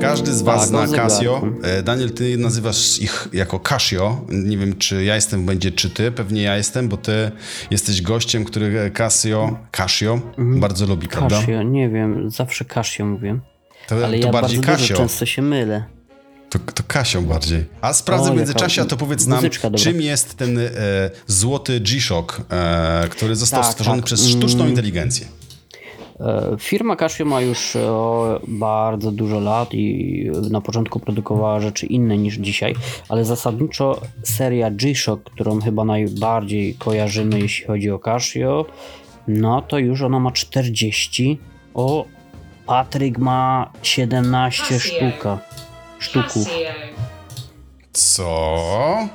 Każdy z was tak, zna Casio. E, Daniel, ty nazywasz ich jako Casio. Nie wiem, czy ja jestem, będzie, czy ty. Pewnie ja jestem, bo ty jesteś gościem, który Casio, Casio mhm. bardzo lubi, Casio, prawda? Casio, nie wiem, zawsze Casio mówię. To, ale to ja bardziej bardzo dużo, często się mylę. To, to Kasią bardziej. A sprawdzę o, w międzyczasie, a to powiedz nam, muzyczka, czym jest ten e, złoty G-Shock, e, który został tak, stworzony tak. przez sztuczną inteligencję. Firma Casio ma już o, bardzo dużo lat i na początku produkowała rzeczy inne niż dzisiaj, ale zasadniczo seria G-Shock, którą chyba najbardziej kojarzymy, jeśli chodzi o Casio, no to już ona ma czterdzieści. O, Patryk ma siedemnaście sztuka, sztuków. Co?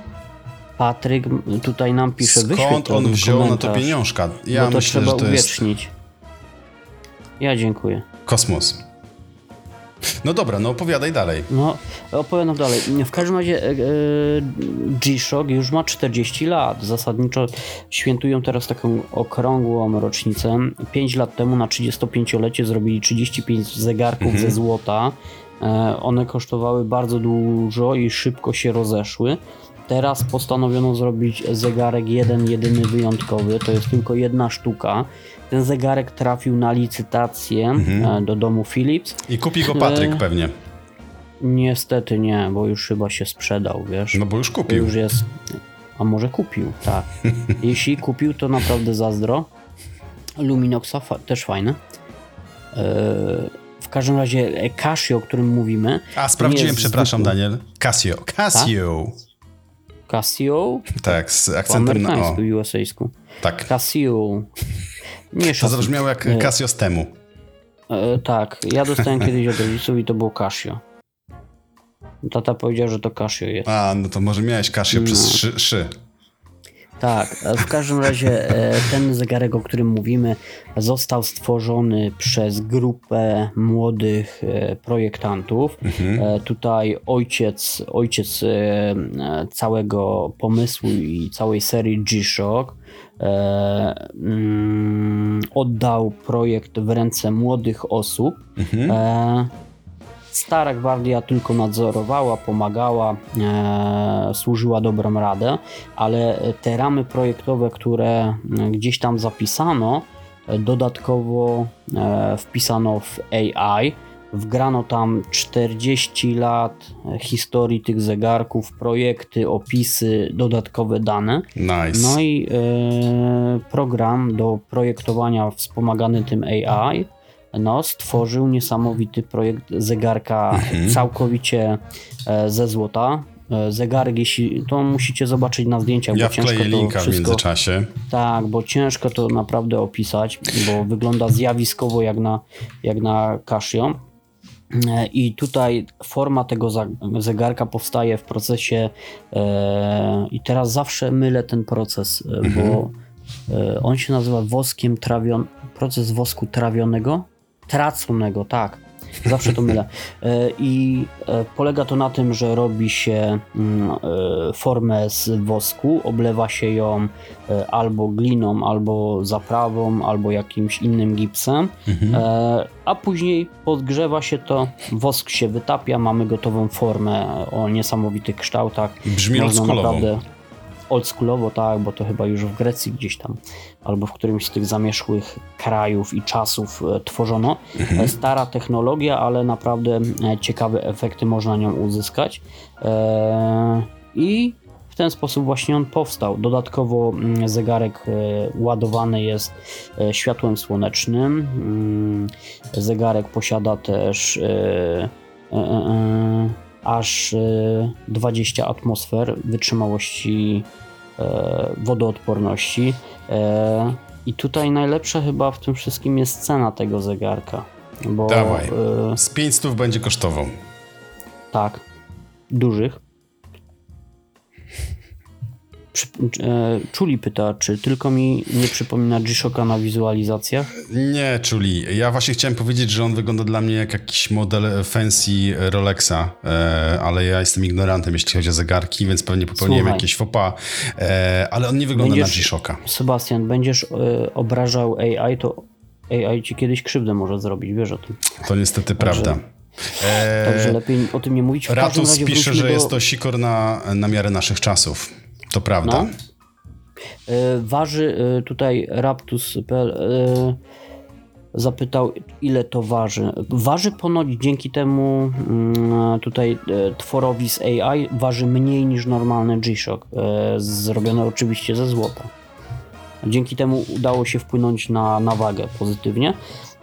Patryk tutaj nam pisze, skąd on wziął na to pieniążka? Ja to myślę, trzeba że to uwiecznić. Jest... Ja dziękuję. Kosmos. No dobra, no opowiadaj dalej. No, opowiadam dalej. W każdym razie e, G-Shock już ma czterdzieści lat. Zasadniczo świętują teraz taką okrągłą rocznicę. pięć lat temu na trzydziestopięciolecie zrobili trzydzieści pięć zegarków mhm. ze złota. E, one kosztowały bardzo dużo i szybko się rozeszły. Teraz postanowiono zrobić zegarek jeden, jedyny, wyjątkowy. To jest tylko jedna sztuka. Ten zegarek trafił na licytację mhm. do domu Philips. I kupi go Patryk e... pewnie. Niestety nie, bo już chyba się sprzedał, wiesz. No bo już kupił. Już jest... A może kupił, tak. Jeśli kupił, to naprawdę zazdro. Luminoxa fa- też fajne. E... W każdym razie Casio, o którym mówimy... A, sprawdziłem, przepraszam zwykły. Daniel. Casio. Casio. Ta? Casio? Tak, z akcentem na o. U S A-sku. Tak. Casio. Nie, to zabrzmiało jak e... Casio z Temu. E, tak, ja dostałem kiedyś od rodziców i to było Casio. Tata powiedział, że to Casio jest. A, no to może miałeś Casio no. przez szy, szy. Tak, w każdym razie ten zegarek, o którym mówimy, został stworzony przez grupę młodych projektantów. Mhm. Tutaj ojciec, ojciec całego pomysłu i całej serii G-Shock oddał projekt w ręce młodych osób. Mhm. Stara gwardia tylko nadzorowała, pomagała, e, służyła dobrą radę, ale te ramy projektowe, które gdzieś tam zapisano, dodatkowo e, wpisano w A I, wgrano tam czterdzieści lat historii tych zegarków, projekty, opisy, dodatkowe dane. Nice. No i e, program do projektowania wspomagany tym A I no, stworzył niesamowity projekt zegarka mhm. całkowicie ze złota. Zegarek, jeśli to musicie zobaczyć na zdjęciach. Ja bo wkleję ciężko linka to wszystko, w międzyczasie. Tak, bo ciężko to naprawdę opisać, bo wygląda zjawiskowo jak na, jak na Casio. I tutaj forma tego zegarka powstaje w procesie e, i teraz zawsze mylę ten proces, mhm. bo on się nazywa woskiem trawion... proces wosku trawionego? Traconego, tak. Zawsze to mylę. I polega to na tym, że robi się formę z wosku, oblewa się ją albo gliną, albo zaprawą, albo jakimś innym gipsem, mhm. a później podgrzewa się to, wosk się wytapia, mamy gotową formę o niesamowitych kształtach. Brzmi oldschoolowo. Oldschoolowo, tak, bo to chyba już w Grecji gdzieś tam, albo w którymś z tych zamierzchłych krajów i czasów e, tworzono. Mhm. Stara technologia, ale naprawdę ciekawe efekty można nią uzyskać. E, I w ten sposób właśnie on powstał. Dodatkowo zegarek e, ładowany jest e, światłem słonecznym. E, zegarek posiada też e, e, e, aż dwadzieścia atmosfer wytrzymałości e, wodoodporności e, i tutaj najlepsza chyba w tym wszystkim jest cena tego zegarka, bo dawaj, e, z pięćset będzie kosztował, tak, dużych. Przy, e, Czuli pyta, czy tylko mi nie przypomina G-Shocka na wizualizacjach? Nie, Czuli. Ja właśnie chciałem powiedzieć, że on wygląda dla mnie jak jakiś model fancy Rolexa, e, ale ja jestem ignorantem, jeśli chodzi o zegarki, więc pewnie popełniłem Słuchaj. jakieś faux pas, e, ale on nie wygląda będziesz, na G-Shocka. Sebastian, będziesz e, obrażał A I, to A I ci kiedyś krzywdę może zrobić, wiesz o tym. To niestety Także... prawda. E, Także lepiej o tym nie mówić. W Ratus pisze, że do... jest to sikor na, na miarę naszych czasów. To prawda. No. Yy, waży yy, tutaj raptus kropka p l yy, zapytał, ile to waży. Waży ponoć dzięki temu yy, tutaj yy, tworowi z A I waży mniej niż normalny G-Shock. Yy, zrobione oczywiście ze złota. Dzięki temu udało się wpłynąć na, na wagę pozytywnie.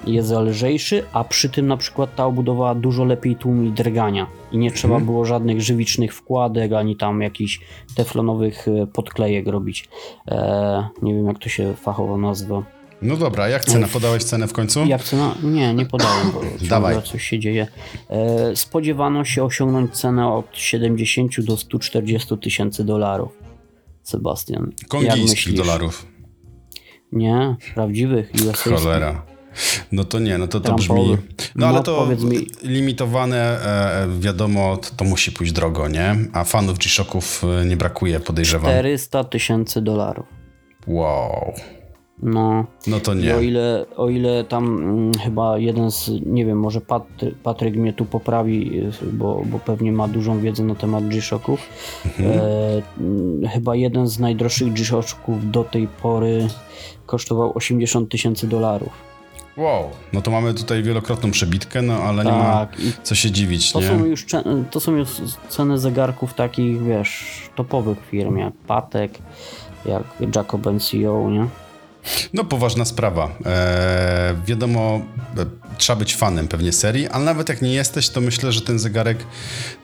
Jest lżejszy, a przy tym na przykład ta obudowa dużo lepiej tłumi drgania i nie trzeba mhm. było żadnych żywicznych wkładek, ani tam jakichś teflonowych podklejek robić. Eee, nie wiem, jak to się fachowo nazywa. No dobra, jak cena? Podałeś cenę w końcu? Jak cena? Nie, nie podałem, bo Dawaj. coś się dzieje. Eee, spodziewano się osiągnąć cenę od siedemdziesięciu do stu czterdziestu tysięcy dolarów. Sebastian, kongijskich dolarów. Nie, prawdziwych. Cholera. No to nie, no to, to brzmi... No ale to limitowane, e, wiadomo, to, to musi pójść drogo, nie? A fanów G-Shocków nie brakuje, podejrzewam. czterysta tysięcy dolarów. Wow. No. No to nie. O ile, o ile tam m, chyba jeden z, nie wiem, może Patry, Patryk mnie tu poprawi, bo, bo pewnie ma dużą wiedzę na temat G-Shocków. Mhm. E, m, chyba jeden z najdroższych G-Shocków do tej pory kosztował osiemdziesiąt tysięcy dolarów. Wow, no to mamy tutaj wielokrotną przebitkę, no ale tak, nie ma co się dziwić, to nie? Są już, to są już ceny zegarków takich, wiesz, topowych firm, jak Patek, jak Jacob and Co, nie? No poważna sprawa. Eee, wiadomo, trzeba być fanem pewnie serii, ale nawet jak nie jesteś, to myślę, że ten zegarek,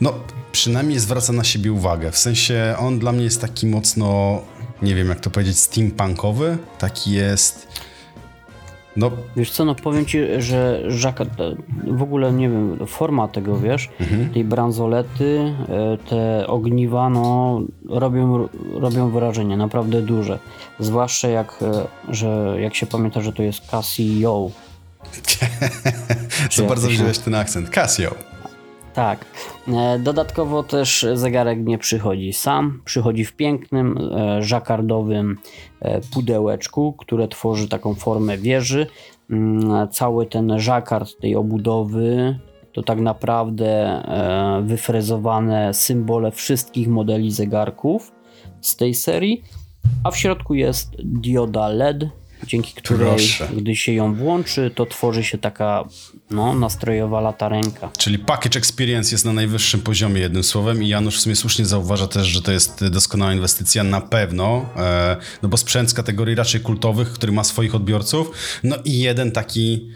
no przynajmniej zwraca na siebie uwagę. W sensie on dla mnie jest taki mocno, nie wiem jak to powiedzieć, steampunkowy, taki jest... No. Wiesz co, no powiem ci, że Jacques, w ogóle nie wiem, forma tego, wiesz, mhm. tej bransolety, te ogniwa, no robią, robią wrażenie naprawdę duże. Zwłaszcza jak, że, jak się pamięta, że to jest Casio. To bardzo wziąłeś ten akcent. Casio. Tak. Dodatkowo też zegarek nie przychodzi sam, przychodzi w pięknym, żakardowym pudełeczku, które tworzy taką formę wieży. Cały ten żakard tej obudowy to tak naprawdę wyfrezowane symbole wszystkich modeli zegarków z tej serii, a w środku jest dioda L E D, dzięki której, Proszę. gdy się ją włączy, to tworzy się taka no, nastrojowa latarenka. Czyli package experience jest na najwyższym poziomie, jednym słowem, i Janusz w sumie słusznie zauważa też, że to jest doskonała inwestycja na pewno, no bo sprzęt z kategorii raczej kultowych, który ma swoich odbiorców, no i jeden taki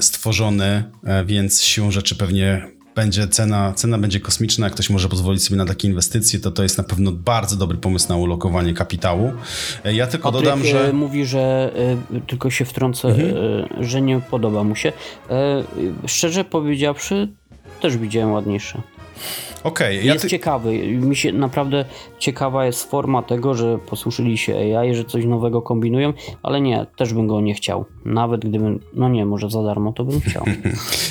stworzony, więc siłą rzeczy pewnie będzie cena, cena będzie kosmiczna, jak ktoś może pozwolić sobie na takie inwestycje, to to jest na pewno bardzo dobry pomysł na ulokowanie kapitału. Ja tylko Patryk dodam, że... mówi, że tylko się wtrącę, mhm. że nie podoba mu się. Szczerze powiedziawszy, też widziałem ładniejsze. Okay, jest ja ty... ciekawy, mi się naprawdę ciekawa jest forma tego, że posłużyli się A I, że coś nowego kombinują, ale nie, też bym go nie chciał. Nawet gdybym, no nie, może za darmo to bym chciał.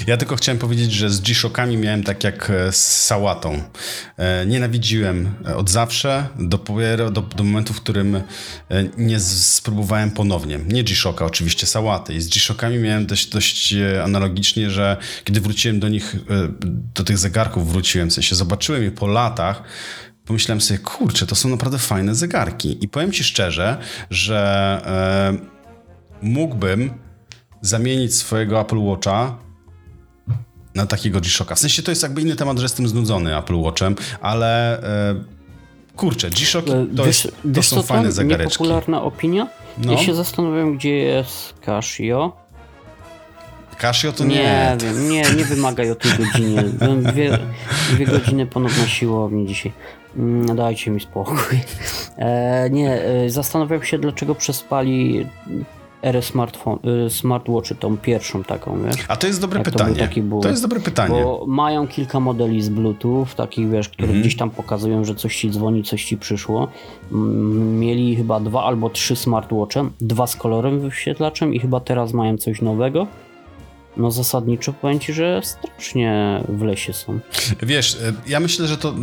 Ja tylko chciałem powiedzieć, że z G-Shockami miałem tak jak z sałatą. Nienawidziłem od zawsze, dopiero do, do momentu, w którym nie spróbowałem ponownie. Nie G-Shocka, oczywiście sałaty. I z G-Shockami miałem dość, dość analogicznie, że kiedy wróciłem do nich, do tych zegarków wróciłem, w sensie zobaczyłem je po latach, pomyślałem sobie, kurczę, to są naprawdę fajne zegarki. I powiem ci szczerze, że e, mógłbym zamienić swojego Apple Watcha na takiego G-Shocka. W sensie to jest jakby inny temat, że jestem znudzony Apple Watchem, ale e, kurczę, G-Shock to, wiesz, jest, to wiesz, są to fajne zegareczki. Wiesz, popularna opinia? No. Ja się zastanawiam, gdzie jest Casio. Casio to nie. Nie wiem, nie, nie wymagaj o tej godzinie. Dwie, dwie godziny ponownie siłowni dzisiaj. Dajcie mi spokój. E, nie, zastanawiam się, dlaczego przespali erę smartfon, smartwatchy, tą pierwszą taką, wiesz? A to jest dobre Jak pytanie. To, taki to jest dobre pytanie. Bo mają kilka modeli z Bluetooth, takich, wiesz, które mhm. gdzieś tam pokazują, że coś ci dzwoni, coś ci przyszło. Mieli chyba dwa albo trzy smartwatche, dwa z kolorem wyświetlaczem i chyba teraz mają coś nowego. No zasadniczo powiem ci, że strasznie w lesie są. Wiesz, ja myślę, że to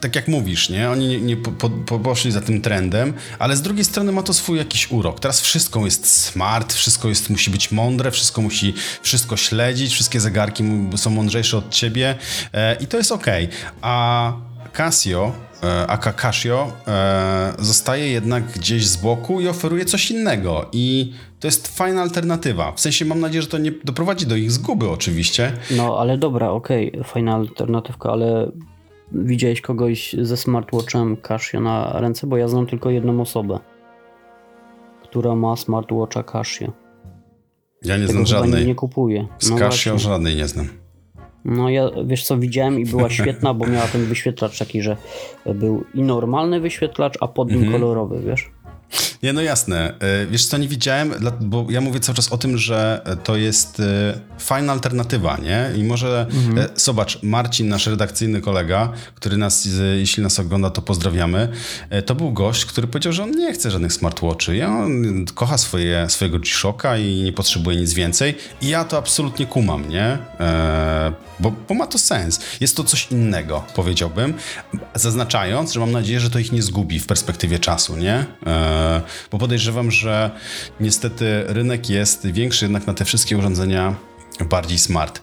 tak jak mówisz, nie? Oni nie, nie po, po, poszli za tym trendem, ale z drugiej strony ma to swój jakiś urok. Teraz wszystko jest smart, wszystko jest, musi być mądre, wszystko musi wszystko śledzić, wszystkie zegarki są mądrzejsze od ciebie e, i to jest okej. Okay. A Casio, e, aka Casio e, zostaje jednak gdzieś z boku i oferuje coś innego i to jest fajna alternatywa. W sensie mam nadzieję, że to nie doprowadzi do ich zguby oczywiście. No ale dobra, okej, okay, fajna alternatywka, ale widziałeś kogoś ze smartwatchem Casio na ręce? Bo ja znam tylko jedną osobę, która ma smartwatcha Casio. Ja nie Tego znam żadnej. Nie kupuję. Z no Casio właśnie. Żadnej nie znam. No ja, wiesz co, widziałem i była świetna, bo miała ten wyświetlacz taki, że był i normalny wyświetlacz, a pod nim mhm. kolorowy, wiesz? Nie, no jasne. Wiesz co, nie widziałem, bo ja mówię cały czas o tym, że to jest fajna alternatywa, nie? I może, mhm. zobacz, Marcin, nasz redakcyjny kolega, który nas, jeśli nas ogląda, to pozdrawiamy, to był gość, który powiedział, że on nie chce żadnych smartwatchy. Ja, on kocha swoje, swojego G-Shocka i nie potrzebuje nic więcej. I ja to absolutnie kumam, nie? Eee, bo, bo ma to sens. Jest to coś innego, powiedziałbym, zaznaczając, że mam nadzieję, że to ich nie zgubi w perspektywie czasu, nie? Eee, Bo podejrzewam, że niestety rynek jest większy jednak na te wszystkie urządzenia bardziej smart.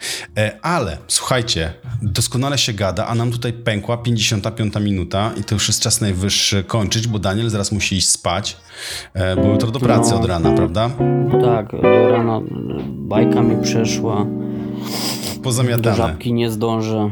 Ale słuchajcie, doskonale się gada, a nam tutaj pękła pięćdziesiąta piąta minuta i to już jest czas najwyższy kończyć, bo Daniel zaraz musi iść spać, bo jutro do pracy no, od rana, prawda? Tak, do rana bajka mi przeszła. Pozamiatane. Do żabki nie zdążę.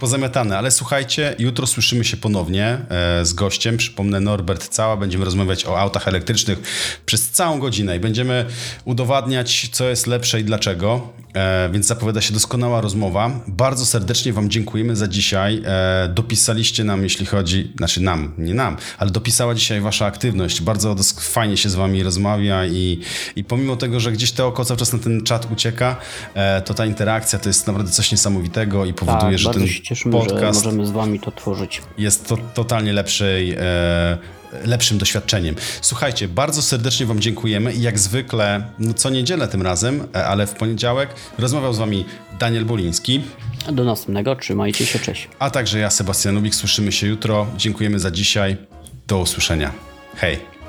Pozamiatane, ale słuchajcie, jutro słyszymy się ponownie e, z gościem, przypomnę, Norbert Cała, będziemy rozmawiać o autach elektrycznych przez całą godzinę i będziemy udowadniać, co jest lepsze i dlaczego E, więc zapowiada się doskonała rozmowa. Bardzo serdecznie Wam dziękujemy za dzisiaj. E, dopisaliście nam, jeśli chodzi... Znaczy nam, nie nam, ale dopisała dzisiaj Wasza aktywność. Bardzo dos- fajnie się z Wami rozmawia i, i pomimo tego, że gdzieś te oko cały czas na ten czat ucieka, e, to ta interakcja to jest naprawdę coś niesamowitego i powoduje, tak, że ten się cieszymy, podcast... Że możemy z Wami to tworzyć. Jest to totalnie lepszej... E, lepszym doświadczeniem. Słuchajcie, bardzo serdecznie Wam dziękujemy i jak zwykle, no co niedzielę tym razem, ale w poniedziałek rozmawiał z Wami Daniel Boliński. Do następnego, trzymajcie się, cześć. A także ja, Sebastian Lubik, słyszymy się jutro. Dziękujemy za dzisiaj. Do usłyszenia. Hej.